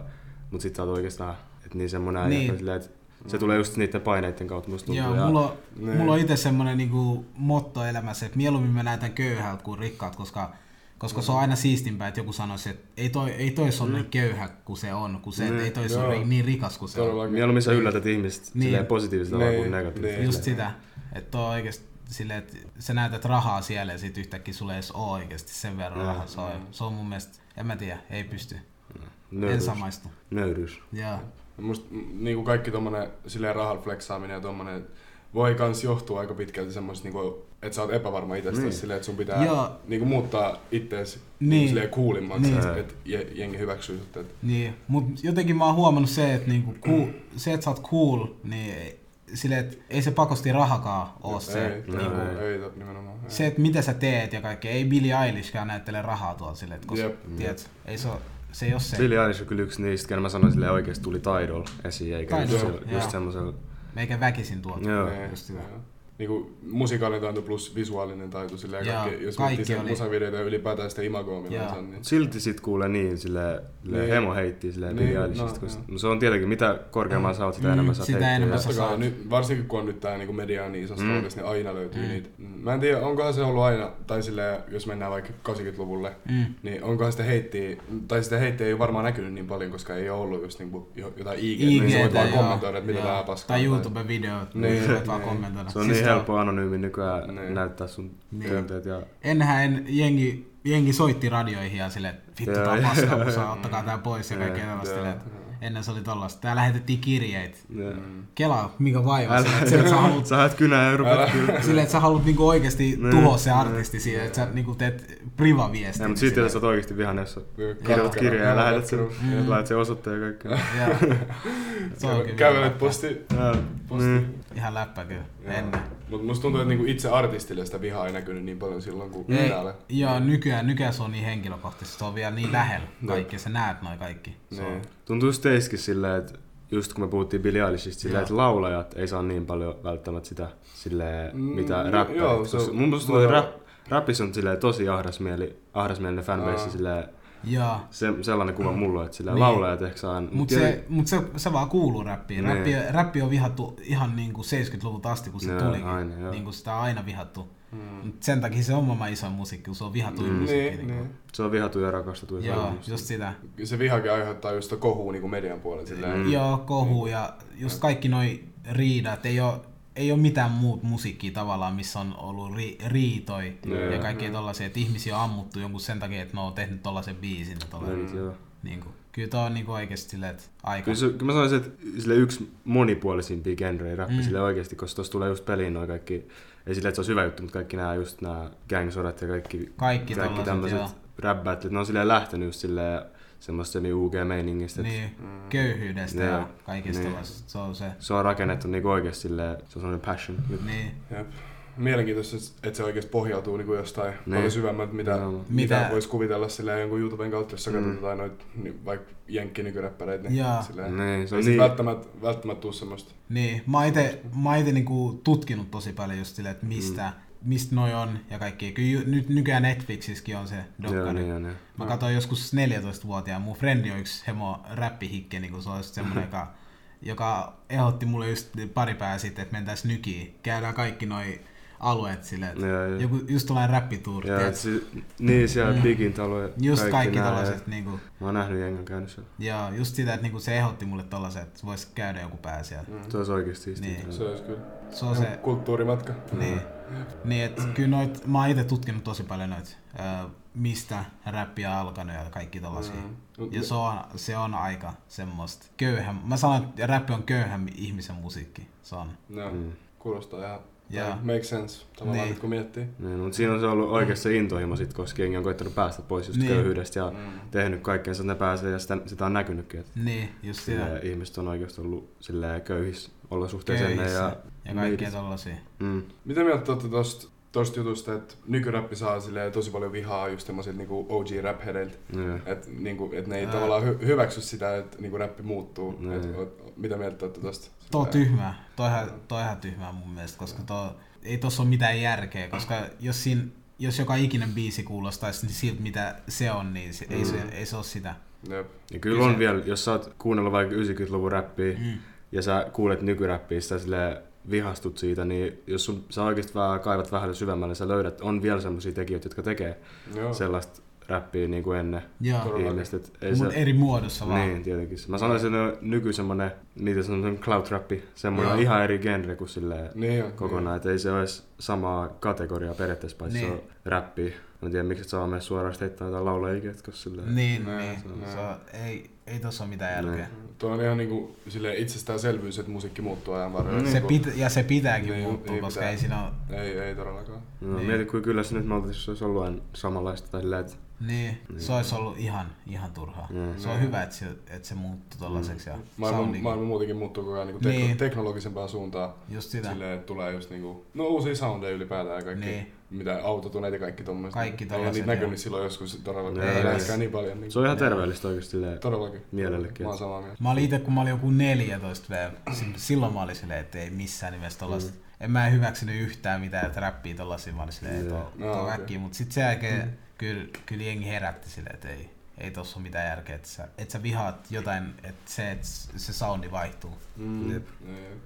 mut sit sä oot oikeastaan, et niin semmonen niin. Ajatella, että se tulee just niiden paineiden kautta musta tuntuu. Joo, ja... mulla, niin. mulla on itse semmonen niinku motto elämässä, että mieluummin mä näytän köyhältä kuin rikkaat, koska, koska mm. se on aina siistimpää, että joku sanoisi, että ei toi, ei toi se on mm. niin köyhä kuin se on, kun se, mm. ei toi se on niin rikas kuin se on. Todellakin. Mieluummin sä yllätät ihmiset niin. positiivisella niin. kuin negatiivisella. Niin. Just sitä, että on oikeesti silleen, että sä näytät rahaa siellä ja sit yhtäkkiä sulle ei edes oo oikeesti sen verran rahaa. Se, se on mun mielestä, en mä tiedä, ei pysty. Nöyryys. En samaistu. Nöyryys. Jaa. Musta niinku kaikki tommonen silleen rahan flexaaminen ja tommonen voi kans johtua aika pitkälti semmoisesta, niinku, että sä oot epävarma itsestäsi niin. silleen, että sun pitää ja... niinku, muuttaa ittees niin. silleen coolimmaksi, niin. että jengi hyväksyy sut. Et... Niin, mut jotenkin mä oon huomannut se, että niinku, cool, se, että sä oot cool, niin silleen, että ei se pakosti rahakaan oo se. Ei, että, ei, niinku, ei, ei, nimenomaan. Ei. Se, että mitä sä teet ja kaikkea, ei Billie Eilishkään näyttele rahaa tuolla silleen, että koska, tiedät, ei se oo. Se ei ole se. Billie Eilish on kyllä yksi niistä, kenen mä sanoin silleen oikeesti tuli taidolla esiin, eikä taidolla, just, se, just semmoisella... Eikä väkisin tuolta. Joo. Ne, just joo. Niinku musikaalinen taito plus visuaalinen taito silleen joo, kaikki, jos kaikki miettii sen musavideoita ja ylipäätään sitä imagoa, millä on niin... Silti sit kuulee niin, silleen niin. hemo heittii silleen niin, Billie Eilishista, no, no, se on tietenkin, mitä korkeamman mm. sä oot, sitä mm, enemmän sä sitä enemmän sä saat. Nyt, varsinkin kun on nyt tää niinku media niin isossa mm. roolissa, niin aina löytyy mm. niitä. Mä en tiedä, onkohan se ollut aina, tai silleen, jos mennään vaikka kahdeksankymmentäluvulle, mm. niin onkohan sitä heittiä, tai sitä heittiä ei varmaan näkynyt niin paljon, koska ei ole ollut just niinku jotain I G, niin sä voit vaan kommentoida, että mitä tää paskaa. Tai YouTube-videoita, niin sä voit vaan kommentoida. Se on niin helppo anonyymi nykyään niin. näyttää sun niin. työnteet. Ja... Enhän en, jengi, jengi soitti radioihin ja silleen, että vittu tää on paskaa, kun saa, ottakaa tää pois ja kaikkea tällaista. Ennen se oli tollaista. Tää lähetettiin kirjeitä. Mm. Kela, mikä vaiva. Sä haluat kynää ja rupeat kylää. Silleen, että sä haluat niinku oikeesti tuhoa se artisti siihen, että sä niinku teet privaviestin. Mutta sitten jos sä oot oikeesti vihainen, jos sä kirjoitat kirjeen ja lähetät sen, laitat sen osoitteen ja kaikkea. Kävelet posti. Ihan läppä kyllä. Mutta musta tuntuu, että itse artistille sitä vihaa ei näkynyt niin paljon silloin kuin minälle. Joo, nykyään se on niin henkilökohtaisesti. Se on vielä niin lähellä kaikki. Sä näet noi kaikki. Tuntuu just teissäkin silleen, että just kun me puhuttiin Billie Eilishistä, silleen, että laulajat ei saa niin paljon välttämättä sitä, silleen, mitä mm, räppärit. Joo, se, mun mielestä räppissä on silleen, tosi ahdasmieli, ahdasmielinen fanbase, silleen, se, sellainen kuva mm. mulla, että silleen, niin. laulajat ehkä saa... Mutta se, mut se, se vaan kuuluu räppiin. Niin. Räppi, räppi on vihattu ihan niinku seitsemänkymmentäluvulta asti, kun se tulikin. Aina, niinku sitä on aina vihattu. Mm. Sen takia se on maailman iso musiikki, se on vihatuja mm. musiikkia. Niin, niin. Se on vihatuja ja rakastetuja. Joo, just sitä. Se vihakin aiheuttaa just kohua niin kuin median puolella. Mm. Joo, kohua mm. ja just kaikki noi riidat. Ei ole, ei ole mitään muut musiikkia tavallaan, missä on ollut ri, riitoi mm. ja kaikkea mm. tollaisia. Että ihmisiä on ammuttu jonkun sen takia, että ne on tehnyt tollaisen biisin. Tollaisen. Mm. Niin kuin. Kyllä tää on niinku oikeesti silleen, että aika... Kyllä, se, kyllä mä sanoisin, että sille yksi monipuolisimpia genrejä rappi mm. sille oikeesti, koska tossa tulee just peliin noi kaikki... Ei silleen, että se olisi hyvä juttu, mutta kaikki nämä just nämä gang-sodat ja kaikki, kaikki, kaikki tämmöiset rap-battlet, ne on silleen lähtenyt just silleen semmoista U G-meiningistä. Niin, mm. köyhyydestä yeah. ja kaikista niin. Se on se. Se on rakennettu niin oikeasti silleen, se on semmoinen passion. Niin. Jep. Mielenkiintoista, että se oikeasti pohjautuu niin kuin jostain niin. paljon syvemmältä, mitä, no. mitä voisi kuvitella silleen jonkun YouTuben kautta, jos sä mm. katsotaan noita niin, vaikka jenkkinykyräppäreitä. Niin, niin, se on niin. välttämättä, välttämättä tuu semmoista. Niin, mä oon ite niinku tutkinut tosi paljon just silleen, että mistä. Mm. Mistä noi on ja kaikki. Kyllä nyt nykyään Netflixissäkin on se dokkari. Joo, niin, mä katsoin joskus neljätoistavuotiaan. Mun frendi on yksi hemo räppihikke, niin se on semmoinen, joka, joka ehdotti mulle just pari päivää sitten, että mentäis nykiin. Käydään kaikki noi alueet silleen, että ja, joku, just tuollainen räppituuri. Si- niin, siellä mm. digin taloja. Just kaikki tällaiset. Niinku, mä oon nähnyt jengen käynyt siellä. Joo, just sitä, että niinku, se ehdotti mulle tollaset, että vois käydä joku pää siellä. Mm. Se olisi oikeesti istiä. Niin. Se olisi kyllä. Se on se kulttuurimatka. Niin. Mm. Niin, että kyllä noit, mä oon ite tutkinut tosi paljon noit, ö, mistä räppiä on alkanut ja kaikki tollasia. Mm. Ja se on, se on aika semmoista köyhä, mä sanon, että räppi on köyhän ihmisen musiikki, se on. No, mm. kuulostaa ihan, yeah. make sense, tavallaan niin. kun miettii. Niin, mutta siinä on se ollut oikeassa se intohimo sit, koska jengi on koittanut päästä pois just niin. köyhyydestä ja mm. tehnyt kaikkeensa, että ne pääsee ja sitä, sitä on näkynytkin. Että niin, just sitä. Ihmiset on oikeasti ollut silleen köyhissä olosuhteeseen ja... Ja kaikkea tollasia. Mm. Mitä mieltä olette tosta jutusta, että nykyräppi saa tosi paljon vihaa just tämmöisiltä niinku O G-rap-headeiltä, mm. että niinku, et ne ei Ää. tavallaan hy- hyväksy sitä, että niinku räppi muuttuu. Mm. Et, o, mitä mieltä olette tosta? Tuo on tyhmää. Toihan, toihan tyhmää mun mielestä, koska to, ei tossa ole mitään järkeä, koska jos, siinä, jos joka ikinen biisi kuulostaisi niin siltä, mitä se on, niin se, mm. ei, se, ei se ole sitä. Jep. Ja kyllä on vielä, jos sä oot kuunnellut vaikka yhdeksänkymmentäluvun räppiä mm. ja sä kuulet nykyräppiä, sitä silleen vihastut siitä, niin jos sun, sä oikeesti vähän kaivat vähän syvemmälle, sä löydät, on vielä semmosia tekijöitä, jotka tekee joo. sellaista räppiä niin kuin ennen ihmistä. Mutta eri muodossa vaan. Niin, tietenkin. Mä sanoisin, että nyky semmonen, niitä semmonen cloud-rappi, semmonen joo. ihan eri genre kuin silleen niin, kokonaan, että ei se ole samaa kategoriaa periaatteessa, paitsi niin. se on räppiä. Mä en tiedä, miksi et saa mennä suoraan heittää jotain laulajia, koska silleen... Niin, näin, niin. Se on, ei, ei tossa ole mitään järkeä. Tuo on ihan niinku silleen itsestäänselvyys, että musiikki muuttuu ajan varrella. Se pitä, ja se pitääkin niin, muuttua, ei koska pitää. Ei siinä ole... Ei, ei todellakaan. No, niin. Mieti, kuin kyllä se nyt malta, jos se olisi ollut aina samanlaista tai silleen, että... Niin, niin, se olisi ollut ihan, ihan turhaa. Mm. Se on mm. hyvä, että se, että se muuttuu tollaiseksi. Mm. Maailma, niin... maailma muutenkin muuttuu koko ajan niin kuin niin. teknologisempaan suuntaan. Just sitä. Silleen, että tulee just niin kuin, no, uusia soundeja ylipäätään ja kaikki, niin. mitä autotuneet ja kaikki tommoista. Kaikki tollaiset. Niitä näkynyt silloin joskus todellakin. Ei läskää niin paljon. Niin. Se on ihan terveellistä oikeasti mielellekin. Mä oon samaa mieltä. Mä olin itse, kun mä olin joku neljätoista vuotta, silloin mä olin silleen, että ei missään nimessä tollaista. Mm. En mä hyväksynyt yhtään mitään räppiä tollaisia, mä olin silleen, että on väkkiä, mutta sit sen jälkeen Kyllä, kyllä jengi herätti silleen, että ei, ei tossa ole mitään järkeä, että sä, et sä vihaat jotain, että se, et se soundi vaihtuu. Mm. Jep.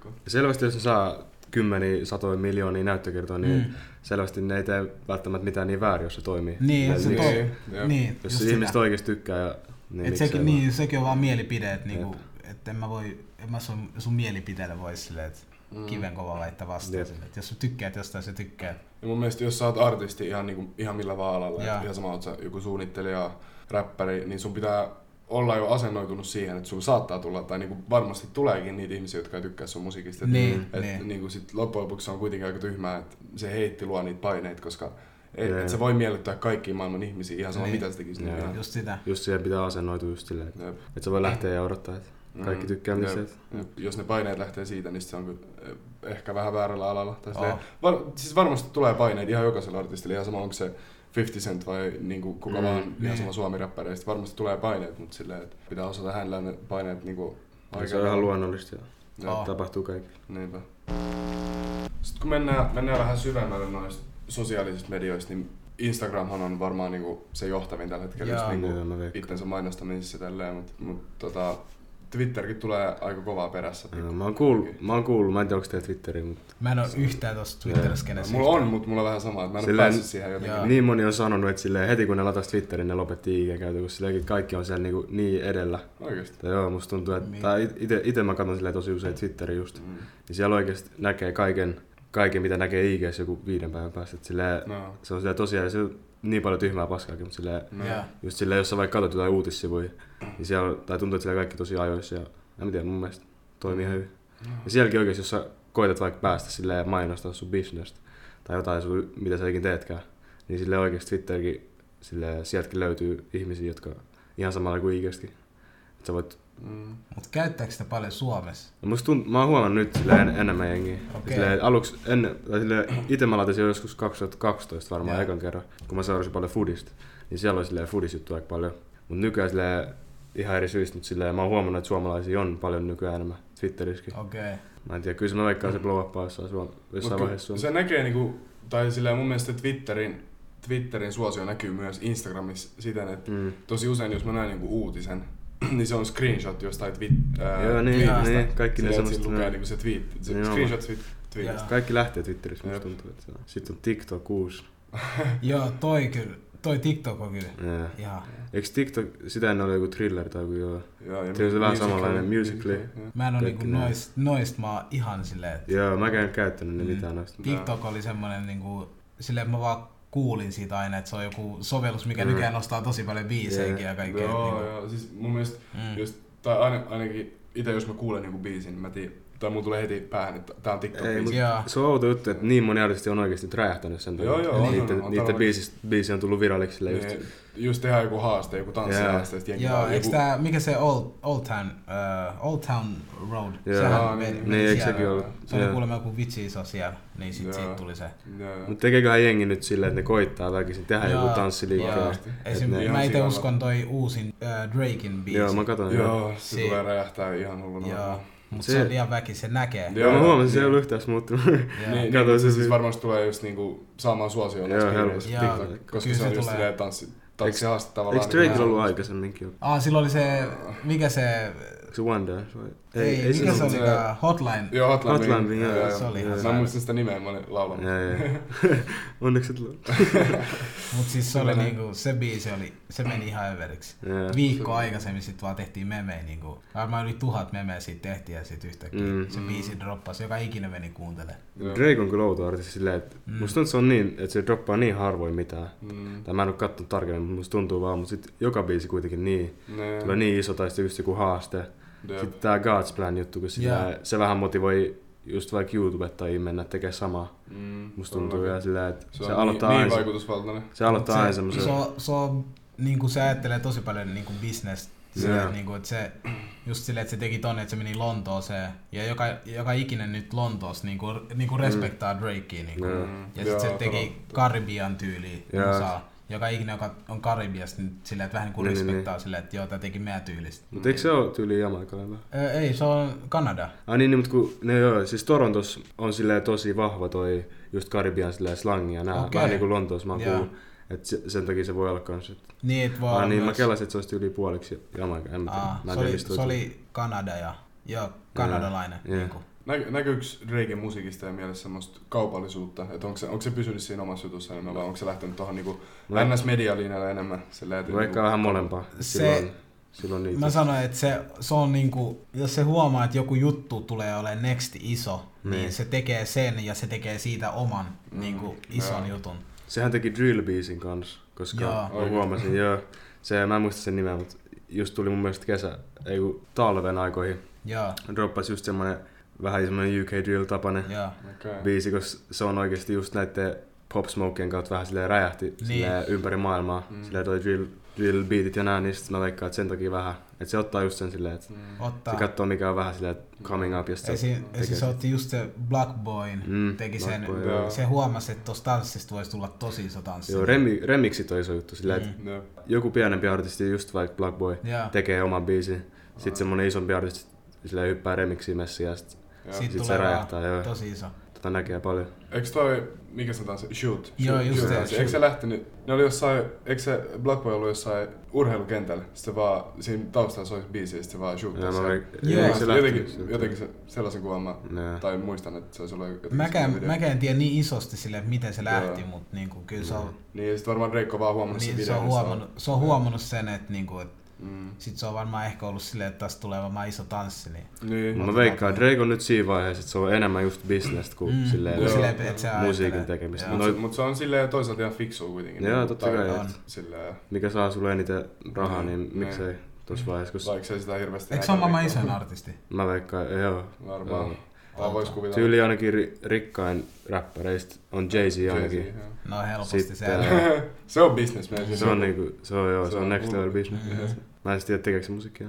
Jep. Selvästi jos se saa kymmeniä, satoja miljoonia näyttökertoja, niin mm. selvästi ne ei tee välttämättä mitään niin väärin, jos se toimii. Niin, ja se niin, toimii. Niin, jos ihmiset oikeasti tykkää. Ja, niin sekin, niin, sekin on vaan mielipide, että niinku, et en mä, voi, en mä sun, sun mielipiteelle voi silleen, että mm. kiven kova laittaa vastaan sille. Jos sä tykkäät jostain, sä tykkäät. Ja mun mielestä jos sä oot artisti ihan, niin kuin, ihan millä vaan alalla, yeah. ihan sama oot sä joku suunnittelija, räppäri, niin sun pitää olla jo asennoitunut siihen, että sun saattaa tulla, tai niin kuin varmasti tuleekin niitä ihmisiä, jotka ei tykkää sun musiikista. Niin, et, niin. Niin kuin sit loppujen lopuksi on kuitenkin aika tyhmää, että se heitti luo niitä paineita, koska et, yeah. et sä voi miellyttää kaikkiin maailman ihmisiä ihan sama niin. mitä sä tekisit. Yeah. Just sitä. Just siihen pitää asennoitua just silleen, että et sä voi lähteä ja odottaa. Että... Kaikki tykkää niistä. Jos ne paineet lähtee siitä, niin se on kyllä ehkä vähän väärällä alalla. Oh. Var, siis varmasti tulee paineet ihan jokaisella artistilla, ihan sama onko se viisikymmentä Cent vai niin kuin kuka mm, vaan, niin. ihan sama suomi-räppäreistä. Varmasti tulee paineet, mutta silleen, että pitää osata hänellä ne paineet niin kuin aikaa. Se on ihan luonnollista ja oh. tapahtuu kaikki. Niinpä. Sitten kun mennään, mennään vähän syvemmälle noista sosiaalisista medioista, niin Instagramhan on varmaan niin kuin se johtavin tällä hetkellä, jaa, just niin kuin itsensä mainostamisessa tälleen, mutta, mutta tota, Twitterkin tulee aika kovaa perässä. No, mä oon kuullut, mä oon kuullut, mä en tiedä onko teillä Twitteriä, mutta... Mä en oo yhtään tossa Twitter-skenessä. Mulla on, mutta mulla on vähän sama, että mä en silleen, oo päässyt siihen jotenkin. Niin moni on sanonut, että silleen, heti kun ne latas Twitterin, ne lopetti I G-käytön, kun silleen kaikki on siellä niin, kuin niin edellä. Oikeesti? Joo, musta tuntuu, että ite, ite mä katson silleen tosi usein Twitterin just. Mm. Niin siellä oikeesti näkee kaiken, kaiken mitä näkee I G:ssä joku viiden päivän päästä. Silleen, no. Se on silleen tosiaan, se on niin paljon tyhmää paskaakin, mutta silleen, no. just silleen, jos sä vaikka katsot jotain uutissivuja, niin siellä, tai tuntuu, että siellä kaikki tosi ajoissa ja en tiedä, mun mielestä toimii ihan hyvin. No. Ja sielläkin oikeesti, jos sä koetat vaikka päästä silleen mainostaa sun businessta tai jotain sun, mitä sä teetkään, niin silleen oikeesti Twitterkin, silleen, sieltäkin löytyy ihmisiä, jotka ihan samalla kuin I G:ssäkin. Että sä voit... Mm. Mutta käyttääkö sitä paljon Suomessa? No tunt- mä oon huomannut nyt silleen enemmän jengiä. Okay. Aluksi ennen, itse mä laitasin joskus kaksituhattakaksitoista varmaan yeah. ekan kerran, kun mä seurasin paljon foodista. Niin siellä oli silleen foodisjuttua aika paljon. Mutta nykyään silleen ihan eri syistä, mutta silleen mä oon huomannut, että suomalaisia on paljon nykyään enemmän Twitterissäkin. Okei. Okay. Mä en tiedä, kyllä se mä veikkaan se blow upaa jossain vaiheessa Suomessa. Se näkee niinku, tai silleen mun mielestä Twitterin, Twitterin suosio näkyy myös Instagramissa siten, että mm. tosi usein jos mä näen jonkun uutisen, niin se on screenshot jostain twi- ää, joo, niin, twiitistä. Niin, kaikki ne semmoista. Sillä lukee niinku se tweet, se niin screenshot twi- twiitistä. Jaa. Kaikki lähtee Twitterissä, musta tuntuu, että se on. Sitten on TikTok uusi. Joo, toi kyllä. Toi TikTok on kyllä. Jaa. Eikö TikTok, sitä ennen oli joku thriller tai joku joo. Joo, ja se on vähän samanlainen, Musical.ly. Mä en oo niinku noista, noist mä oon ihan silleen. Että... Joo, mä en käyttänyt ne mitään noista. TikTok oli semmonen niinku, silleen mä vaan kuulin siitä aina, että se on joku sovellus, mikä mm. nykyään nostaa tosi paljon biisejäkin yeah. ja kaikkea. Joo, niin kuin... joo. Siis mun mielestä, mm. jos, tai aina, ainakin itse jos mä kuulen joku biisin, niin mä tiedän, tai mun tulee heti päähän, että tää on TikTok-biisi. Se on outo juttu, että niin moni artisti on oikeasti nyt räjähtänyt sen. Joo, joo. On, niiden on, on, niiden biisi, biisi on tullut viralliksi sille just. Just tehdään joku haaste, joku tanssihaaste. Yeah. Joo, eikö tää, mikä se Old, old, town, uh, Old Town Road, yeah. sehän ah, meni niin, niin, siellä. Ollut, se oli kuulemma joku vitsi iso siellä, niin sit yeah. siitä tuli se. Yeah. Mut tekeeköhän jengi nyt silleen, että ne koittaa väkisin tehdä yeah. joku tanssiliikkeen. Yeah. Esimerkiksi mä ite uskon toi uusin uh, Draken biisi. Joo, mä katon. Joo, se tulee räjähtää ihan hulluna. Mutta se, se on liian väkisin, se näkee. Joo, mä huomasin, se ei ollut yhtään muuttunut. Niin, niin, se siis varmasti tulee just niinku saamaan suosioon näissä kirjoissa, koska se on just silleen tanssi. Eikö se haaste tavallaan? Eikö Drake ollut aikaisemminkin? Ah, silloin oli se, mikä se... Se Wonder? Ei, ei, ei mikä se oli? Hotline. Joo, Hotline. Hotline, joo. joo. Se oli ihan mä muistin sitä nimeä, mä olin laulamassa. Onneksi et laulut. Mut siis se oli niinku, se biisi oli, se meni ihan överiksi. Viikko aikaisemmin sit vaan tehtiin memejä niinku. Varmaan yli tuhat memeä siitä tehtiin ja sit yhtäkkiä mm. se biisi droppasi, joka ikinä meni kuuntelemaan. Drake on kyllä outo artisti silleen, että mm. musta tuntuu, se on niin, että se droppaa niin harvoin mitään. Mm. Tai mä en oo kattonut tarkemmin, mutta musta tuntuu vaan, mut sit joka biisi kuitenkin niin. Nee. Tulee niin iso tai sitten just joku haaste. Yep. Sitten tää God's Plan juttu, kun yeah. se vähän motivoi just vaikka YouTubettajia mennä tekemään samaa. Mm, musta tuntuu vielä sillä, että se, se aloittaa niin, aina... Niin vaikutusvaltainen. Se aloittaa aina semmosen... Se, se on, niinku se ajattelee tosi paljon niinku business. Silleen, yeah. niinku, että se, just silleen, että se teki tonne, että se meni Lontooseen. Ja joka, joka ikinen nyt Lontoossa niinku, niinku respektaa mm. Drakea. Niinku. Yeah. Ja sit yeah, se teki Karibian tyyliä yeah. musaa. Joka ikinä, joka on Karibiasta, niin sillä, että vähän niin kuin respektaa niin, sillä, että joo, tää teki meidän tyylistä. Mutta eikö se ole tyyli Jamaikalla? Ei, se on Kanada. Ah niin, niin mutta kun, no joo, siis Torontossa on silleen tosi vahva toi just Karibian silleen slangi ja nää, okay. vähän niin kuin Lontoossa mä oon kuullut. Että sen takia se voi olla kans. Niin, et voi ah, olla niin, myös. Mä kelasin, että se olisi tyyli puoliksi Jamaika, en mä tiedä. Se oli Kanada ja, ja kanadalainen. Yeah. Niin kuin. Nä, näkyykö Draken musiikista ja mielessä semmoista kaupallisuutta, että onko se, onko se pysynyt siinä omassa jutussa enemmän vai onko se lähtenyt tuohon niinku N S-medialinjalle enemmän? Vaikka niinku... vähän molempaa. Se, silloin niitä. Mä sanoin, että se, se on niinku, jos se huomaa, että joku juttu tulee olemaan next iso, mm. niin se tekee sen ja se tekee siitä oman mm. niinku, ison yeah. jutun. Sehän teki drill-biisin kanssa, koska jaa. mä huomasin, joo, se, mä en muista sen nimeä, mutta just tuli mun mielestä kesä, ei kun talven aikoihin, jaa. droppasi just semmoinen vähän semmoinen U K drill-tapainen yeah. okay. biisi, koska se on oikeesti just näitten Pop Smokeen kautta vähän silleen räjähti niin. silleen ympäri maailmaa. Mm. Silleen toi drill, drill beatit ja nää, niin sit mä veikkaan, että sen takia vähän. Että se ottaa just sen silleen, että mm. se katsoo mikä on vähän silleen coming up ja sit se tekee. Siis se otti just se Black Boyn, mm, teki Black sen, Boy, se huomasi, että tossa tanssista voisi tulla tosi iso tanssi. Joo, remi, remiksit on iso juttu silleen, mm. että yeah. joku pienempi artisti, just vaikka Black Boy, yeah. tekee oman biisin. Sit right. semmonen isompi artisti silleen hyppää remiksiin messiin ja sit sitten sit tulee räjähtää, joo. tosi iso. Tätä näkee paljon. Eikö toi, mikä se taas, shoot? Joo, shoot, just shoot. se. Eikö se lähtenyt, ne oli jossain, eikö se Black Boy ollut jossain urheilukentällä? Sitten vaan, siinä taustalla soisi biisi ja sitten vaan shoot. Joo, mä jotenkin, jotenkin se, sellaisen kuvan mä, nee. tai muistan, että se olisi ollut jotenkin mäkään, video. Mäkään en tiedä niin isosti sille, miten se lähti, joo. mutta niinku, kyllä mm. se on... Niin, ja sitten varmaan Drake vaan huomannut niin, sen se videon. Huomannut, se on huomannut sen, että niinku, et, Mm. sitten se on varmaan ehkä ollut silleen, että tässä tulee varmaan iso tanssi. Niin niin. Mä veikkaan, Drake on nyt siinä vaiheessa, että se on enemmän just business kuin mm. silleen, joo, silleen musiikin tekemistä. Mutta Mut se on silleen toisaalta ihan fiksua kuitenkin. Joo, niin, totta kai. Silleen... Mikä saa sulle eniten rahaa, mm. niin miksei mm. tuossa vaiheessa. Kun... Vaikka se sitä hirveästi... Eikö se ole maailman isoin artisti? Mä veikkaan, joo. Varmaan. Joo. Tyyli ainakin ri- rikkain räppäreistä on Jay-Z ainakin. Jay-Z, no helposti sitten, se. Se on business. Se on niinku, se on joo, se, se on, on next level business. Mm-hmm. Mä en tiedä, tekeekö se musiikkia.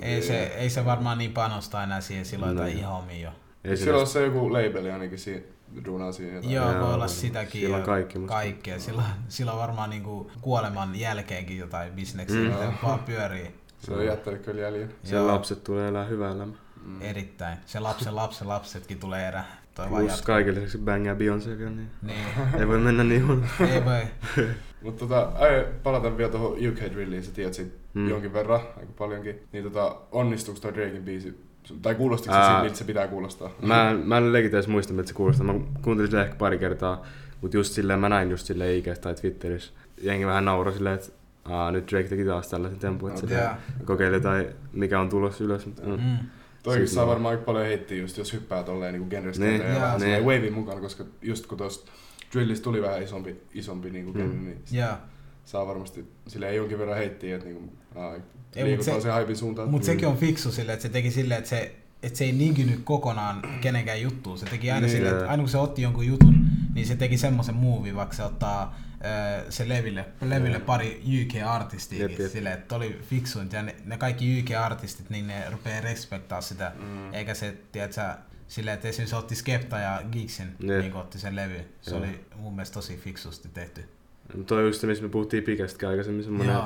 Ei se, ei se varmaan niin panosta enää siihen silloin, no, tai ihan omiin jo. Silloin se joku labeli ainakin siinä duunaa siihen jotain. Joo, voi olla sitäkin. Sillä kaikki, kaikkea. Sillä, sillä on varmaan niinku kuoleman jälkeenkin jotain bisneksiä, mm. mitä vaan pyörii. Se on jättänyt kyllä jäljen. Sen lapset tulee elää hyvää elämää. Mm. Erittäin. Se lapsen lapsen lapsetkin tulee erä. Plus kaiken lisäksi bängää Beyoncé vielä, niin, niin ei voi mennä niin huonosti. Ei voi. Mutta tota, palataan vielä tuohon U K-drilliin, sä tiedät siitä mm. jonkin verran, aika paljonkin. Niin tota, onnistuuko toi Draken biisi? Tai kuulostiko se siitä, miltä se pitää kuulostaa? Mä, mä en leikin edes muista, miltä se kuulostaa. Mä kuuntelin sitä ehkä pari kertaa, mutta just silleen, mä näin just silleen ikästä tai Twitterissä. Jengi vähän nauroi silleen, että aa, nyt Drake teki taas tällaisen tempun, että okay, kokeili jotain, mikä on tulossa ylös. Mutta, mm. Mm. Toikin saa varmaan aika paljon heittiä just, jos hyppää tolleen niin genrestä niin, ja jaa, vähän niin waveen mukaan, koska just kun tuosta drillista tuli vähän isompi, isompi niin genre, mm. niin saa varmasti silleen jonkin verran heittiä, että niin liikutaan se hypen suuntaan. Mutta mm. sekin on fiksu silleen, että se teki silleen, että se, että se ei niinkinyt kokonaan kenenkään juttuun. Se teki aina niin, silleen, että aina kun se otti jonkun jutun, niin se teki semmoisen movie, vaikka se ottaa se leville, leville pari U K-artistiikin silleen, että oli fiksuinti ja ne, ne kaikki U K-artistit, niin ne rupee respektaa sitä, mm. eikä se, tiedätkö, silleen, että esimerkiksi otti Skepta ja Geeksin, niin otti sen levy. Se jep. oli mun mielestä tosi fiksusti tehty. No toi just se, missä me puhuttiin Pikestäkin aikaisemmin, semmoinen,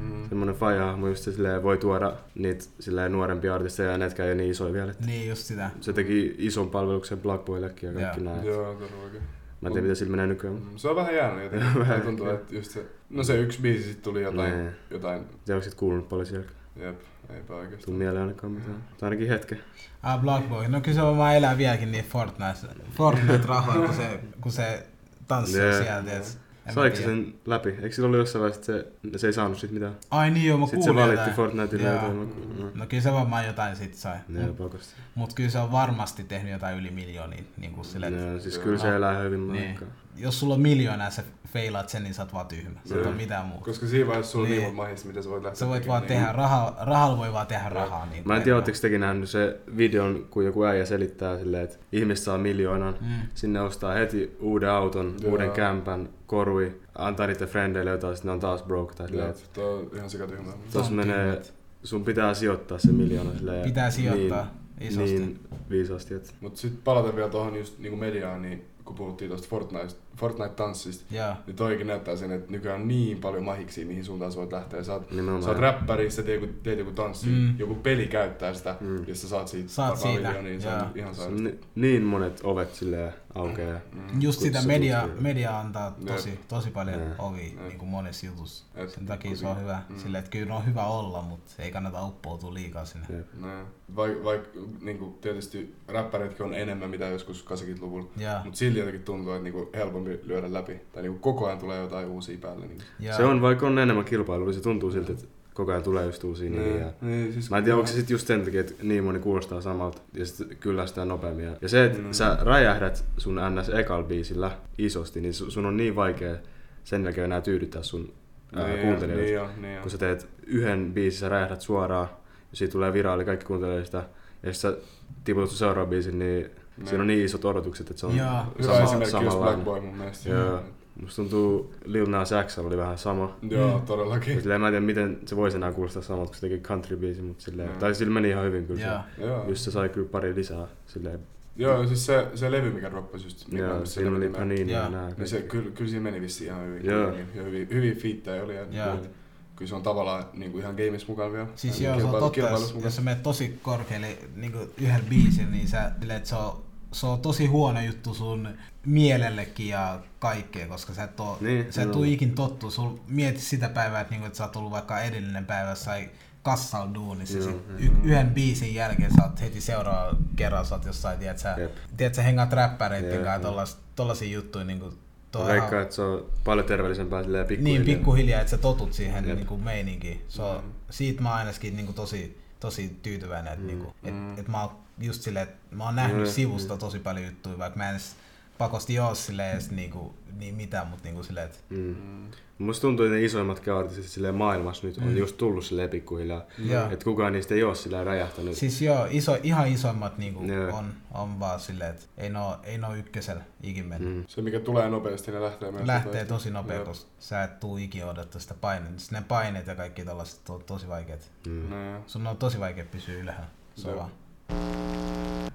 mm. semmoinen faija-hahmo just silleen, voi tuoda niitä silleen nuorempia artisteja ja netkään ei niin isoja vielä. Että niin, just sitä. Se teki ison palveluksen Black Boyllekin ja kaikki näin. Joo, todellakin. Mä en tiedä, mitä sillä menee nykyään. Se on vähän jäänyt jotenkin. Vähän tuntuu, että just se, no se yksi biisi sit tuli jotain. Nee. jotain. Ja onko sit kuulunut paljon sieltä? Jep, eipä oikeastaan. Tuli mieleen ainakaan mitään. Mm. Tai ainakin hetken. Ah, Black Boy. No kyllä se on vaan elää vieläkin niin Fortnite, Fortnite-rahoja, kun se, kun se tanssii yeah. sieltä. Saiko se sen läpi? Eikö sillä ollut jossain vaiheessa, että se ei saanut sit mitään? Ai niin joo, mä kuulin jotain. Sit se valitti Fortniteille jotain. No. no kyllä se varmaan jotain sit sai. Joo, pakosti. Mut kyllä se on varmasti tehnyt jotain yli miljoonia. Niin sille, no, siis kyllä se elää hyvin mahdollista. Jos sulla on miljoonaa ja sä feilaat sen, niin sä oot vaan tyhmä. Sä et oo mitään muuta. Koska siinä vaiheessa sulla on niin monta mahdollista, mitä sä voit lähteä. Sä voit vaan tehdä rahaa, rahalla voi vaan tehdä rahaa. Niin mä en tiedä, ootteko tekin nähnyt se videon, kun joku äijä selittää silleen, että ihmiset saa miljoonan, sinne ostaa heti uuden auton, uuden kämpän, korui, antaa niiden frendeille jotain, sitten ne on taas broke. Tuo on ihan sikatyhmää. Tuossa menee, sun pitää sijoittaa se miljoona. Pitää sijoittaa niin, isosti. Niin viisasti. Et. Mut sit palataan vielä tuohon just niinku mediaan, niin kun puhuttiin tuosta Fortnite, Fortnite-tanssista, yeah. niin toikin näyttää sen, että nykyään on niin paljon mahiksia, mihin suuntaan sä voit lähteä. Sä oot, sä oot räppäri, sä teet joku, teet joku tanssi, mm. joku peli käyttää sitä, mm. jos sä saat siitä paravioon, niin yeah. se on ihan sairasta. Ni, niin monet ovet silleen aukeaa. Mm. Just sitä media, media antaa tosi, tosi paljon yeah. ovia yeah. niin monessa jutussa. Et, sen takia kukin. Se on hyvä. Mm. Silleen, että kyllä on hyvä olla, mutta ei kannata uppoutua liikaa sinne. Yeah. Vaikka vaik, niin tietysti räppäreitkin on enemmän mitä joskus kahdeksankymmentäluvulla, yeah. mutta silti jotenkin tuntuu, että niinku helpompi lyödä läpi. Tai niinku koko ajan tulee jotain uusia päälle. Niinku. Yeah. Se on, vaikka on enemmän kilpailua, se tuntuu siltä, että koko ajan tulee just uusia. Nee, niin, ja nee, siis mä en tiedä, onko se sitten just sen takia, että niin moni kuulostaa samalta ja sitten kyllästään nopeammin. Ja se, että mm. sä räjähdät sun ns. Ekal biisillä isosti, niin sun on niin vaikea sen jälkeen enää tyydyttää sun nee, kuuntelijoita. Nee, kun nee, sä teet yhden biisin, sä räjähdät suoraan, ja siitä tulee viraali, kaikki kuuntelee sitä. Ja jos sä tiputut sun seuraavan biisin, niin nee. siinä on niin isot odotukset, että se on yeah. sama, hyvä esimerkki just Black Boy mun mielestä. Yeah. Musta tuntuu, Leena Sax oli vähän sama. Joo, todellakin. Silleen, mä en tiedä, miten se voisi enää kuulostaa samalta, kun se teki country-biisi, mutta silleen, mm. tai sillä meni ihan hyvin kyllä yeah. se. Yeah. Just se sai kyllä pari lisää, silleen. Joo, siis se, se levy, mikä droppasi just. Joo, yeah, siinä oli Panini ja nää. Niin se, kyllä, kyllä siinä meni vissiin ihan hyvin. Yeah. Hyvin, hyvin, hyvin fiittejä oli. Yeah. Kyllä se on tavallaan niinku ihan gameissa mukaan vielä. Siis joo, se on totta, jos, jos sä menet tosi korkealle niinku yhden biisin, niin sä tilet, se on... Se on tosi huono juttu sun mielellekin ja kaikkeen, koska sä et, oo, niin, sä et tuu ikin tottua. Sul mieti sitä päivää, että, niinku, että sä oot ollut vaikka edellinen päivä jossain kassalla duunissa. Joo, y- yhden biisin jälkeen sä oot heti seuraavan kerran, sä oot jossain, tiedät sä, tiedät sä hengaat räppäreitten kanssa, tollasia juttuja. Niinku, Veikkaa, että se on paljon terveellisempää silleen pikkuhiljaa. Niin, pikkuhiljaa, että sä totut siihen niinku, meininkiin. So, siitä mä oon ainakin niinku, tosi, tosi tyytyväinen, että mm. niinku, et, et mä oon just silleen, että mä oon nähnyt mm. sivusta tosi paljon juttuja, vaikka mä en edes pakosti ole silleen edes niinku, niin mitään, mutta niinku silleen, että... Mm. Musta tuntuu, että ne isoimmatkin artistit silleen maailmassa nyt mm. on just tullut silleen pikkuhiljaa, mm. että kukaan niistä ei ole silleen räjähtänyt. Siis joo, iso, ihan isoimmat niinku on, on vaan silleen, että ei noo, ei noo ykkösellä ikin mennä. Mm. Se mikä tulee nopeasti, ne lähtee myös lähtee nopeasti. Tosi nopeasti, koska sä et tuu ikin odottaa sitä paineita. Siis ne paineet ja kaikki tollaset on tosi vaikeet. Mm. Sun on tosi vaikea pysyä ylhäällä.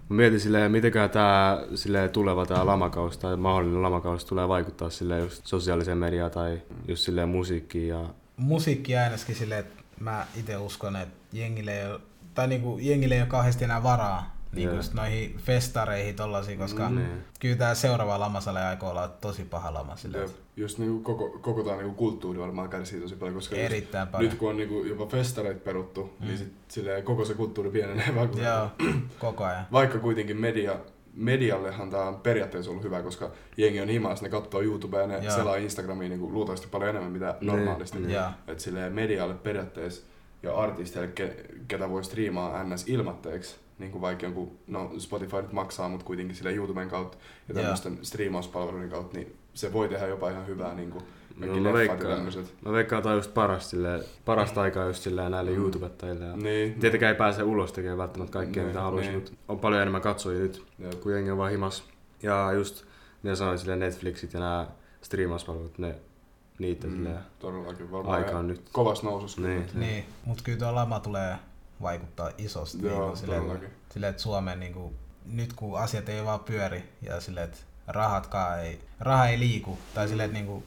Mä mietin silleen, mitenkään tää silleen, tuleva tää lamakausi tai mahdollinen lamakausi tulee vaikuttaa silleen just sosiaaliseen mediaan tai just silleen musiikkiin ja... Musiikki ainakin silleen, että mä ite uskon, että jengille ei ole, tai niinku jengille ei ole kauheasti enää varaa niinku just noihin festareihin tollasia, koska mm. kyllä tää seuraava lamasale aikoo olla tosi paha lama silleen. Just niinku koko, koko tää niinku kulttuuri varmaan kärsii tosi paljon, koska erittäin jos, paljon. Nyt kun on niinku jopa festareet peruttu, mm. niin sit silleen koko se kulttuuri pienenee vaikka. Joo, koko ajan. Vaikka kuitenkin media, mediallehan tää on periaatteessa ollut hyvä, koska jengi on himas, ne katsoo YouTubea ja ne Joo. selaa Instagramiin niinku luultavasti paljon enemmän mitä normaalisti. Mm. Et silleen medialle periaatteessa ja artisteille, ketä voi striimaa ns ilmatteeksi, niin kuin vaikka jonkun, no Spotify nyt maksaa, mutta kuitenkin sillä YouTuben kautta ja tämmöisten yeah. striimauspalveluiden kautta, niin se voi tehdä jopa ihan hyvää, niin kuin mekin no, leffat ja tämmöiset. Mä veikkaan, tää on just paras, silleen, parasta aikaa just silleen näille mm. YouTubettajille. Niin. Tietenkään ei pääse ulos tekemään välttämättä kaikkea, niin, mitä haluaisi, niin. Mutta on paljon enemmän katsojia nyt, ja. Kun jengi on vaan himas. Ja just ne sanoi silleen Netflixit ja nämä striimauspalvelut, ne niitä mm. silleen aikaan nyt. Kovas nousus. Niin, niin. Mutta kyllä tuo lama tulee vaikuttaa isosti niin silleen, sille, että Suomeen niin kuin, nyt kun asiat ei vaan pyöri ja silleen, että rahatkaan ei, raha ei liiku tai mm. silleen, että niin kuin,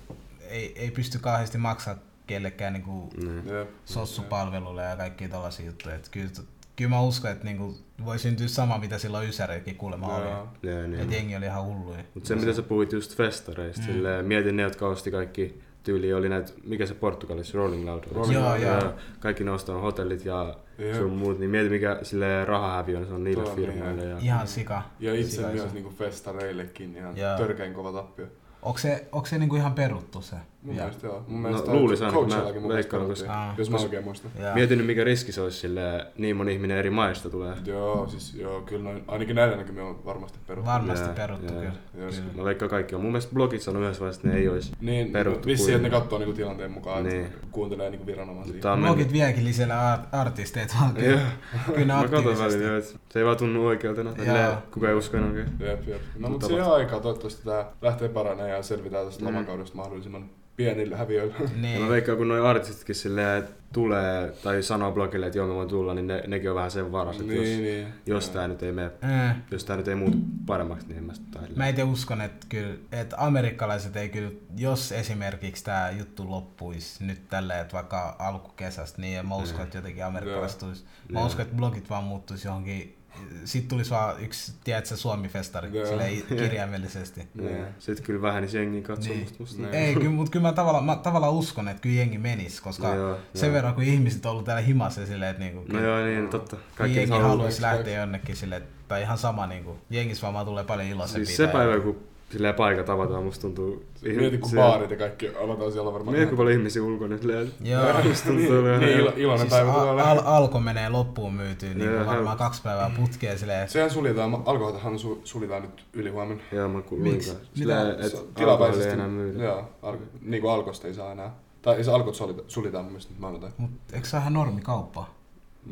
ei, ei pysty kauheasti maksaa kellekään niin kuin mm. sossupalvelulle ja kaikkia tällaisia juttuja. Että kyllä, kyllä mä uskon, että niin kuin, voi syntyä sama mitä silloin Ysärekin kuulemma oli. Ja, niin. Että jengi oli ihan hulluja. Mutta se mitä sä puhuit just festareista, mm. silleen, mietin ne, jotka osti kaikki tyyli oli näitä, mikä se Portugalissa, Rolling Loud. Rolling joo, Loud. Ja kaikki ne ostaa hotellit ja yeah. sun muut, niin mieti mikä sille rahahäviö on, se on niille firmoille. Ja... Ihan sika. Ja itse sika myös niinku festareillekin ihan yeah. törkein kova tappio. Onko se, onko se niinku ihan peruttu se? Mun ja. Mielestä joo. Mun no, mielestä luulisin, että mä veikkaan, jos mä oikein muistan. Mietinyt mikä riski se olisi sille, niin moni ihminen eri maista tulee. Joo, siis joo, kyllä noin, ainakin näillä näkymiä on varmasti peruttu. Varmasti ja, peruttu, ja, kyllä. kyllä. Mä veikkaan kaikki on. Mun mielestä blogit sanoo yhdessä vaiheessa, että ne ei olisi niin, peruttu. Vissiin, kuin... että ne katsoo niinku tilanteen mukaan, niin. Että kuuntelee niinku viranomaisia. Blogit vieläkin lisää artisteita vaan kyllä, kyllä aktiivisesti. Mä se ei vaan tunnu oikealtena, kuka ei usko enää. Jep, jep. No mut siihen aikaan toivottavasti tää lähtee paraneen ja selvitään tästä lamakaudesta mahdollisimman pienillä häviöillä. Niin. Mä veikkaan, kun noi artistitkin silleen tulee tai sanoo blogille, että joo mä voin tulla, niin ne, nekin on vähän sen varas, että niin, jos, niin. jos tää nyt ei mene, äh. jos tää nyt ei muutu paremmaksi, niin en mä sitä taidella. Mä ite uskon, että kyllä, että amerikkalaiset ei kyllä, jos esimerkiksi tää juttu loppuisi nyt tälleen, että vaikka alkukesästä, niin mä uskon, että jotenkin amerikkalaiset tulisi. Mä ja. uskon, että blogit vaan muuttuisi johonkin. Sitten tulisi vaan yksi, tiedätkö, Suomi-festari, silleen kirjaimellisesti. Yeah. Sitten kyllä vähänis jengin katsomusta musta. Niin. Ei, mutta kyllä mä tavallaan, mä tavallaan uskon, että kyllä jengi menisi, koska no joo, sen joo. verran kun ihmiset on ollut täällä himassa silleen, että niinku, no joo, niin, totta. Kaikki jengi haluaisi lähteä jonnekin silleen, tai ihan sama, niinku, jengissä vaan tulee paljon iloisempia. Siis se päivä, kun silleen paikka tavataan, musta tuntuu... Mieti kun baarit ja kaikki avataan siellä varmaan. Mieti kun paljon ihmisiä ulkona. Joo. Niin iloinen päivä tulee lähe. Alko menee loppuun myytyyn niin varmaan kaksi päivää putkeen silleen. Sehän suljetaan, alkohan suljetaan nyt yli huomenna. Joo, mä kuulin. Mitä? Tilapäisesti. Joo, niinku alkosta ei saa enää. Tai ei se alkot suljetaan mun mielestä nyt maanantain. Mut eikö se ole ihan normikauppaa?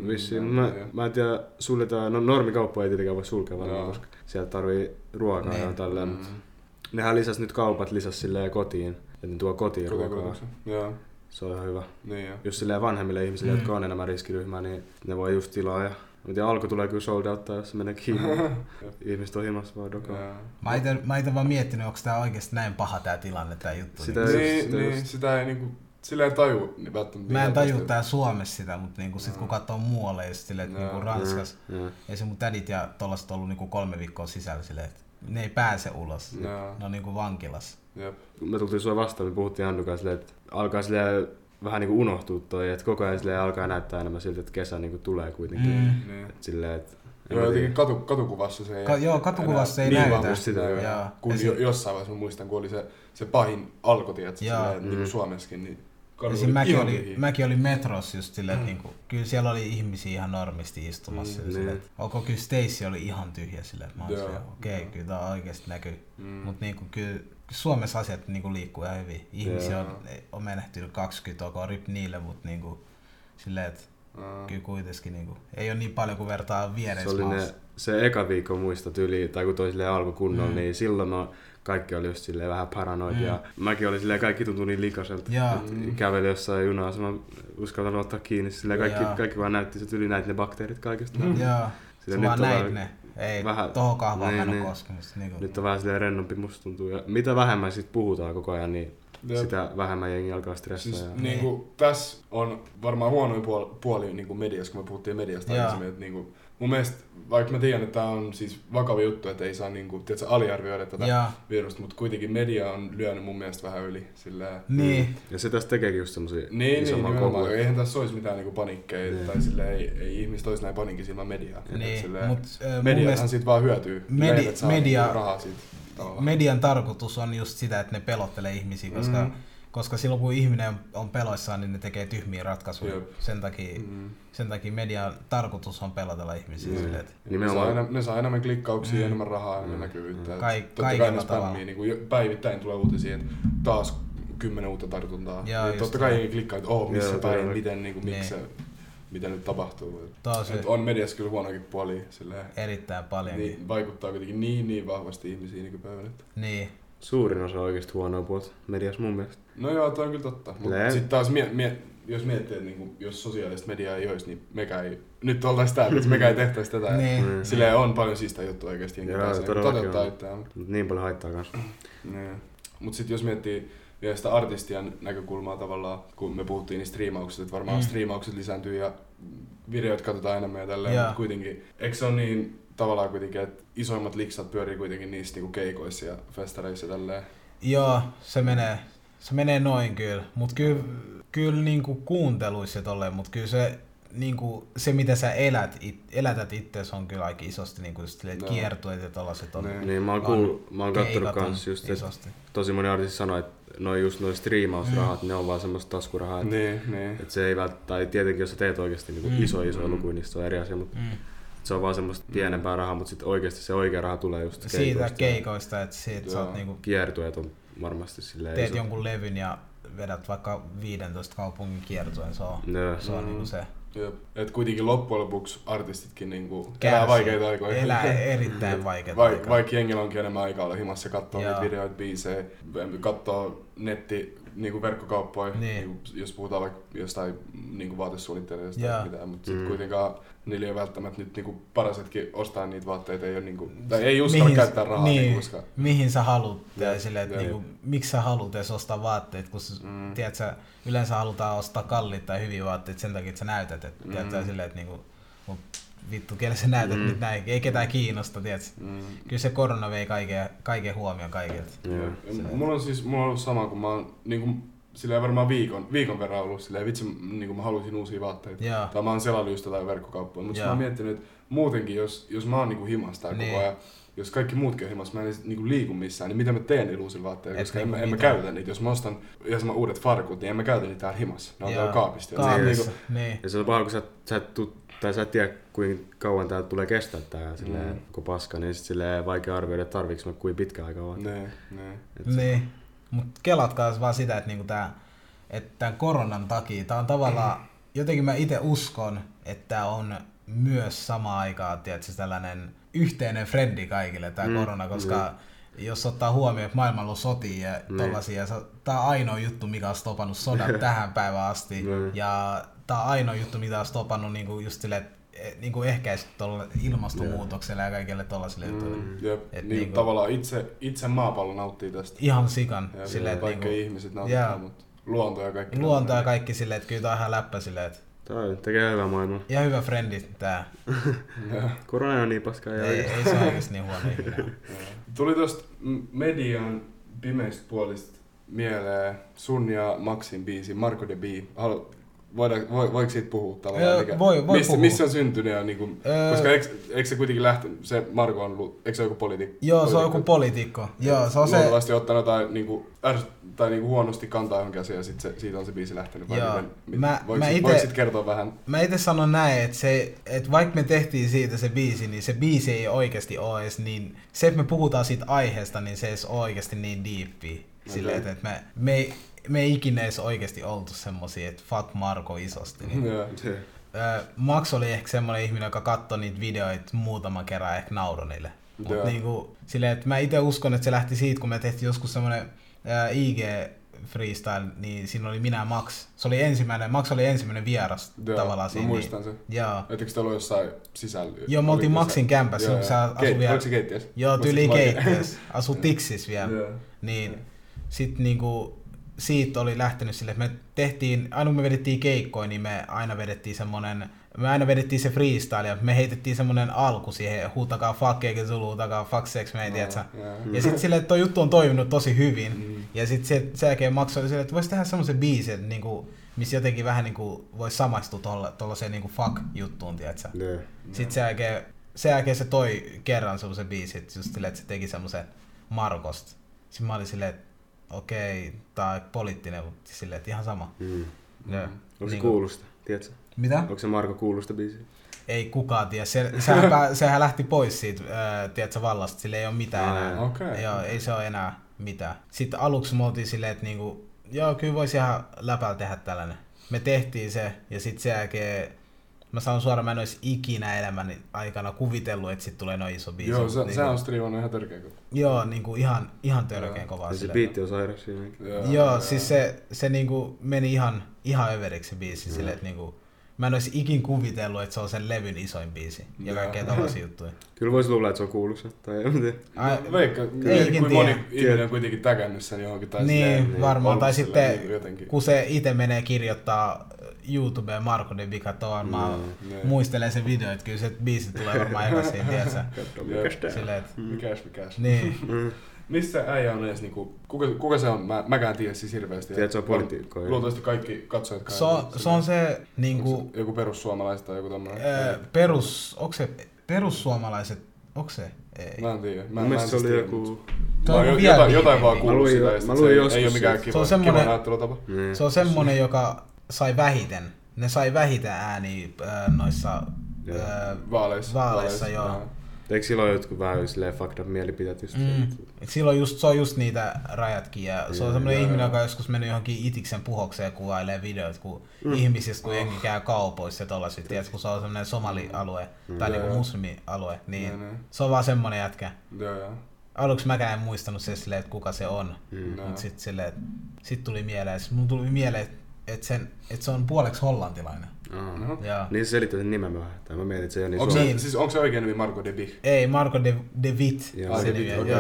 Vissiin, mä, mä en tiedä, suljetaan, no normikauppa ei tietenkään voi sulkea varmaan, koska sieltä tarvii ruokaa ja tälleen. Nehän lisäs nyt kaupat lisäs silleen kotiin, että ne tuo kotiin ruokaa. Se on ihan hyvä. Niin just silleen vanhemmille ihmisille, mm. jotka on enemmän riskiryhmää, niin ne voi just tilaa. Ja... Mutta Alko tulee kyllä sold outtaa, jos se menee kiinni. Ihmiset on himassa vaan dokaa. Mä ite, mä ite vaan miettinyt, onko tää oikeesti näin paha tää tilanne, tää juttu. Sitä niin, ei, sitä niin, just... sitä ei niinku... Sillä ei taju niin välttämättä. Mä en taju tää Suomessa sitä, mutta niinku sit kun katsoo muualle just silleen, että niinku Ranskas. Ei se mun tädit ja tollaset ollu niinku kolme viikkoa sisällä silleen, että ne ei pääse ulos. Jaa. Ne on niinku vankilas. Jep. Me tultiin sua vastaan, me puhuttiin Annukaan silleen, että alkaa silleen vähän niinku unohtua toi, että koko ajan silleen alkaa näyttää enemmän siltä, että kesä niinku tulee kuitenkin. Mm. Et silleen, et joo, jotenkin katu, katukuvassa se ei Ka- Joo, katukuvassa enää, ei niin näytä. Sitä, joo. Joo. Kun jo, jossain vaiheessa muistan, kun oli se, se pahin alko, tiedätkö, silleen, mm. niin kuin Suomessakin, niin Mäkin, mäkin oli mäkin oli metrossa just sille mm. niinku kyllä siellä oli ihmisiä ihan normisti istumassa mm, sille. Onko kyllä Stacy oli ihan tyhjä sille. Mä oon okei, okay, kyllä tää oikeesti näkyy. Mm. Mut niinku kyllä Suomessa asiat niinku liikkuu ihan hyvin. Ihmisiä yeah. on on menehtynyt kaksikymmentä ok rip niille, mut niinku sille että mm. kyllä kuitenkin niinku ei ole niin paljon kuin vertaa viereismaassa. Se eka viikko muista yli tai kun toi silleen alkoi kunnolla, mm. niin silloin no, kaikki oli just silleen vähän paranoidia. Mm. Mäkin oli silleen, kaikki tuntui niin likaselta, mm. käveli jossain junaa, mä uskaltanut ottaa kiinni. Silleen kaikki, kaikki vaan näytti, että yli näit ne bakteerit kaikesta. Mm. Jaa, sä vaan näit ne. Ei, vähän, tohon kahvaan niin, mä en ole koskenut. Niin nyt on vähän silleen rennompi musta tuntuu. Ja mitä vähemmän sit puhutaan koko ajan, niin ja sitä vähemmän jengi alkaa stressaa. Siis, ja niin kuin, tässä on varmaan huonoja puoli, puoli niin kuin mediassa, kun me puhuttiin mediasta aikaisemmin. Että, niin kuin, mun mielestä, vaikka mä tiedän, että tää on siis vakava juttu, että ei saa niinku, tiiätkö, aliarvioida tätä ja virusta, mutta kuitenkin media on lyönyt mun mielestä vähän yli. Sillä niin. Mm. Ja se tästä tekeekin just semmosia niin, isomman niin, kouluja. Eihän tässä olisi mitään niinku paniikkeja, niin. Tai sillä ei, ei ihmiset olisi näin paniikki silmään mediaa. Niin. Mediahan mielestä siitä vaan hyötyy. Medi- Meidät saa media- rahaa siitä. Tavallaan. Median tarkoitus on just sitä, että ne pelottelee ihmisiä, koska mm. koska silloin kun ihminen on peloissaan, niin ne tekee tyhmiä ratkaisuja. Jep. Sen takia, mm. sen takia median tarkoitus on pelotella ihmisiä. Mm. Sille, nimenomaan ne saa, ne saa enemmän klikkauksia, mm. enemmän rahaa, enemmän mm. näkyvyyttä. Kaik- Totta kai ne spämmii, niin kuin päivittäin tulee uutisia, että taas kymmenen uutta tartuntaa. Jaa, ja totta kai niin klikkaa, että oh, missä päin, miten, niin kuin, miksi, mitä nyt tapahtuu. Et on mediassa kyllä huonoakin puolia. Silleen, erittäin paljon. Niin, vaikuttaa kuitenkin niin, niin vahvasti ihmisiin nykypäivänä. Niin. Suurin osa oikeesti huonoa puolta mediassa mun mielestä. No joo, toi on kyllä totta. Mut sit taas mie- mie- jos miettii, että niinku, jos sosiaalista mediaa ei olisi, niin mekään ei nyt oltais täällä, että mekään ei tehtäis tätä. Niin. Mm. Silleen on paljon siistää juttua oikeesti, enkä pääsee toteuttaa itseään. Mut niin paljon haittaa kans. Niin. Mut sit jos miettii vielä sitä artistien näkökulmaa tavallaan, kun me puhuttiin niin striimauksista, että varmaan mm. striimaukset lisääntyy ja videot katsotaan enemmän ja tälleen, yeah. mut kuitenkin, eikö se on niin tavallaan kuitenkin, että isoimmat liksat pyörii kuitenkin niissä niinku keikoissa ja festareissa ja tälleen. Joo, se menee, se menee noin kyllä, mutta kyllä, kyllä niinku kuunteluissa ja tolleen, mutta kyllä se, niinku, se mitä sä elät, it, elätät itseäsi on kyllä aika isosti niinku, no. kiertueet ja tollaset on. Niin, niin mä oon, kuul, mä oon kattonut kans just, että tosi moni artisti sanoi, että no just noi striimausrahat, mm. ne on vaan semmoista taskurahaa, että niin, niin. et se ei välttämättä, tietenkin jos sä teet oikeesti niinku, mm. iso iso mm. lukuja, niin se on eri asia, mutta mm. se on vaan semmoista pienempää rahaa, mutta sit oikeesti se oikea raha tulee just keikoista. Siitä keikoista, että siitä sä oot niinku kiertueet on varmasti silleen teet iso jonkun levyn ja vedät vaikka viidentoista kaupungin kiertueen, se on, yeah. se on mm. niinku se. Jep. Et kuitenkin loppujen lopuksi artistitkin niinku elää vaikeita aikoja. Elää erittäin vaikeita Va- aikoja. Vaikka jengillä onkin enemmän aikaa olla himassa ja kattoo niitä videoita, biisejä, kattoo netti, niinku verkkokauppoja, niin. Niin, jos puhutaan vaikka jostain niinku vaatesuunnittelijasta tai mitään, mutta sitten mm. kuitenkaan niillä ei ole välttämättä nyt niinku parasetkin ostaa niitä vaatteita, ei, niinku, tai ei uskalla mihin, käyttää rahaa. Niin, niinku, koska mihin sä haluat, niinku, miksi sä haluat edes ostaa vaatteet, kun mm. tiedät, sä, yleensä halutaan ostaa kalliita tai hyviä vaatteita sen takia, että sä näytät, että mm. tiedät, sä, silleen, että niinku, vittu, kelle sä näytät mm. nyt näin, ei ketään kiinnosta, tiedätkö? Mm. Kyllä se korona vei kaiken, kaiken huomioon kaikilta. Yeah. Mulla on siis, mulla on ollut sama, kun mä oon niinku, silleen varmaan viikon, viikon verran ollut silleen, vitsi niinku mä haluaisin uusia vaatteita. Yeah. Tai mä oon selailu just jotain verkkokauppoja, mutta yeah. mä oon miettinyt, että muutenkin, jos, jos mä oon niinku himasta tää niin. koko ajan, jos kaikki muutkin on himassa, mä en niinku liiku missään, niin mitä mä teen niillä uusilla vaatteilla, koska niinku en, en mä käytä niitä. Jos mä ostan ihan sama uudet farkut, niin en mä käytä niitä täällä himassa. Ne on täällä kaapista. Kaapissa, niin. Ja se on paha, kun sä, sä tuut tai sä et tiedä, kuinka kauan tää tulee kestää tää silleen, mm. kun paska, niin sit silleen vaikea arvioida, että tarviiks mä kuin pitkä aika vaan. Nee, nee. Nee. Mut kelatkaa vaan sitä, että niinku tää, että tän koronan takia, tää on tavallaan, mm. jotenkin mä ite uskon, että on myös samaan aikaan, tiedätkö, tällainen yhteinen frendi kaikille tää mm. korona, koska mm. jos ottaa huomioon, että maailmalla on sotia ja mm. tollasia, tää on ainoa juttu, mikä on stopannut sodat tähän päivään asti, mm. ja tää on ainoa juttu, mitä on stopannut niinku just silleen, niinku ehkäisyt ilmastonmuutoksella yeah. ja kaikille tollasille jutuille. Mm. Jep, et niin niinku tavallaan itse, itse maapallo nauttii tästä. Ihan sikan. Jep, silleen, että vaikka niinku ihmiset nauttii, mutta luonto ja kaikki. Luonto ja kaikki silleen, että kyllä tää on ihan läppä silleen, että tää tekee hyvää maailmaa. Ja hyvä frendit tää. Korona on niin paskaa ja ei, ei se oikeesti niin huono ihminen. Tuli tosta median pimeistä puolista mieleen sun ja Maxin biisi Marko de Witt. Voidaan, vo, voiko siitä puhua tavallaan? Mikä, voi, voi missä, puhua. Missä on syntynyt? Ja niin kuin, öö... Koska eikö, eikö se kuitenkin lähtenyt? Se Marko on ollut, eikö se joku poliitikko? Joo, se on joku poliitikko. Joo, se on luultavasti se... ottanut jotain niin kuin, ärs, tai niin kuin huonosti kantaa johonkin asiaan ja sit se, siitä on se biisi lähtenyt. Voiko sit kertoa vähän? Mä ite sanon näin, että, se, että vaikka me tehtiin siitä se biisi, niin se biisi ei oikeasti ole edes niin... Se, että me puhutaan siitä aiheesta, niin se ei ole oikeasti niin diippiä. Silleen, okay. Että me, me ei... Me ei ikinä edes oikeasti oltu semmosia, että fuck Marko isosti. Niin. Yeah, yeah. Max oli ehkä semmonen ihminen, joka katsoi niitä videoita muutaman kerran ehkä nauroi niille. Mut yeah. Niinku, silleen, että mä ite uskon, että se lähti siitä, kun me tehtiin joskus semmonen äh, I G freestyle, niin siinä oli minä Max. Se oli ensimmäinen, Max oli ensimmäinen vieras yeah, tavallaan siinä. Mä muistan sen. Joo. Etteikö se ollut jossain sisällä? Joo, me oltiin Maxin kämpässä. Yeah, yeah. Ke- vielä... Oliko se keittiössä? Joo, tyyli keittiössä. Asu Tiksissä vielä. Yeah. Niin, yeah. Sit niinku... Siitä oli lähtenyt sille, että me tehtiin, aina kun me vedettiin keikkoja, niin me aina vedettiin semmonen, me aina vedettiin se freestyle ja me heitettiin semmonen alku siihen, huutakaa fuck Ege Zulu, huutakaa fuck sex, me ei no, tiedä. Yeah. Ja sit silleen, että toi juttu on toiminut tosi hyvin. Mm. Ja sit se, sen jälkeen maksoi silleen, että vois tehdä semmosen biisin, että niinku, missä jotenkin vähän niinku vois samaistua tollaiseen niinku fuck juttuun, tiedätkö? Yeah. Sit sen jälkeen, sen jälkeen se toi kerran semmosen biisin, just silleen, että se teki semmosen Markosta. Sit mä olin silleen, okei, tai poliittinen, mutta silleen, ihan sama. Mm. No, onko se niin kuin... kuulusta, tiedätkö? Mitä? Onko se Marko kuulusta biisiä? Ei kukaan tiedä. Se, sehän, pää, sehän lähti pois siitä äh, tiedätkö, vallasta, sille ei ole mitään ah, enää. Okay. Joo, ei se ole enää mitään. Sitten aluksi me oltiin silleen, että niinku, joo, kyllä voisi ihan läpäällä tehdä tällainen. Me tehtiin se, ja sitten sen jälkeen, mä sanon suoraan, mä en olisi ikinä elämän aikana kuvitellut, että sit tulee noin iso biisi. Joo, se, niin sehän on striivannut ihan törkeä kovaa. Joo, niin kuin ihan, ihan törkeä kovaa. Se biitti on sairas siinäkin. Joo, joo, siis se, se niin kuin meni ihan, ihan överiksi se biisi. Sille, että niin kuin, mä en olisi ikin kuvitellut, että se on sen levyn isoin biisi ja kaikkea tällaisia juttuja. Kyllä voisi luulla, että se on kuullut sen. Tai en tiedä. Ai, Veikka, kun moni ihminen on kuitenkin täkännyt sen johonkin. Tai niin, sitä, varmaan. Tai sitten jotenkin. Kun se itse menee kirjoittaa YouTubeen Marko de Witt, mä yeah. muistelen sen video, että kyllä se biisi tulee varmaan ensin, tiedätkö? Mikäs tää? Mikäs, mikäs? Niin. Missä äijä on edes, niinku, kuka, kuka se on? Mä, mäkään tiedä siis hirveästi. Tiedätkö, se on poliitikko. Luultavasti kaikki katsojat kai. So, se on se, niinku... Joku perussuomalaiset tai joku tommoinen? Öö, perus... Onko se perussuomalaiset? Onko se? Ei. Mä en tiedä. Mä, mä en se oli joku... Jotain, jotain vaan kuuluu sitä ja se ei ole mikään kiva näyttelutapa. Se on semmonen, joka... sai vähiten. Ne sai vähiten ääniä äh, noissa äh, vaaleissa, vaaleissa joo. Jaa. Eikö silloin jotkut vähän silleen fucked up mielipiteet just? Mm. Silloin just, se on just niitä rajatkin ja se jaa, on semmoinen jaa, ihminen, jaa. joka on joskus mennyt johonkin itiksen puhokseen ja kuvailee videot kun mm. ihmisistä, kun oh. jengi käy kaupoissa ja tollasit, tiedätkö, kun se on semmoinen somali-alue mm. tai jaa, niinku muslimi-alue, niin jaa, jaa. se on vaan semmoinen jätkä. Jaa, jaa. Aluksi mäkään en muistanut se silleen, että kuka se on, mm. mutta sit silleen, sit tuli mieleen, mun tuli mieleen, että sen et se on puoleksi hollantilainen. Uh-huh. Niin se selittää sen nimen vähän. Tai mä mietin, että se on niin onko se, niin. Siis onko se oikein nimi Marko de Witt? Ei, Marko de, de Witt. Ah, de Witt, okei.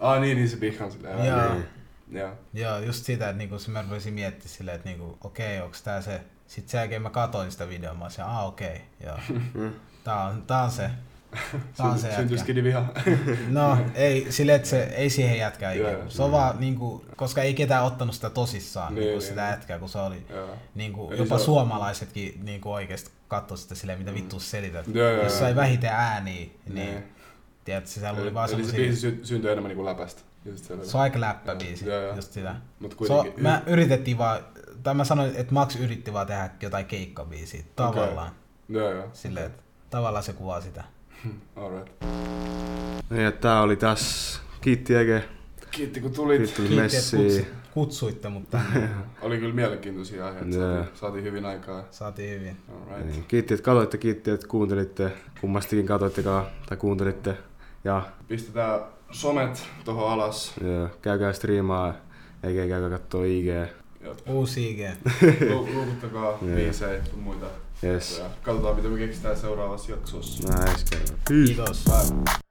Ah niin, niin se Witt on silleen. Joo. Joo. Joo, just sitä, että niinku, mä rupesin miettimään silleen, että niinku, okei, onks tää se... Sitten sen jälkeen mä katoin sitä videoa, mä olisin, aah okei, joo. Tää on, tää on se. Tää on se jätkä. Syntyiskidi viha. No, ei, silleen, että se ei siihen jätkää ikinä. Se on vaan niinku, koska ei ketään ottanut sitä tosissaan, niin, niinku, sitä jätkää, kun se oli niinku, jopa se... suomalaisetkin niinku, oikeesti katsoi sitä silleen, mitä vittu selität. Ja, ja, jos sai ja, vähiten ääniä, niin ja. Tiedät, se oli vaan semmosia... Eli se biisi syntyi enemmän niinku läpästä. Se on aika läppäbiisi, ja, ja. Just sitä. So, y- mä yritettiin vaan, tai mä sanoin, että Max yritti vaan tehdä jotain keikkabiisiä, tavallaan. Okay. Silleen, että tavallaan se kuvaa sitä. Alright. No ja tää oli taas. Kiitti Ege. Kiitti kun tulit. Kiitti, Kiitti Messi. Kutsuitte, kutsuitte mutta oli kyllä mielenkiintoisia aiheita. Yeah. Saatiin hyvin aikaa. Saatiin hyvin. Alright. Niin. Kiitti että katsoitte, kiitti että kuuntelitte. Kummastikin katsoittekaan tai kuuntelitte. Ja pistetään somet tohon alas. Yeah. Käykää striimaa. Ege käykää kattoo I G. Jatka. Uusi I G. Lu- luukuttakaa biisejä ja muita. Yes. Katsotaan, mitä me keksitään seuraavassa jaksossa. Näin, nice. Kiitos. Bye.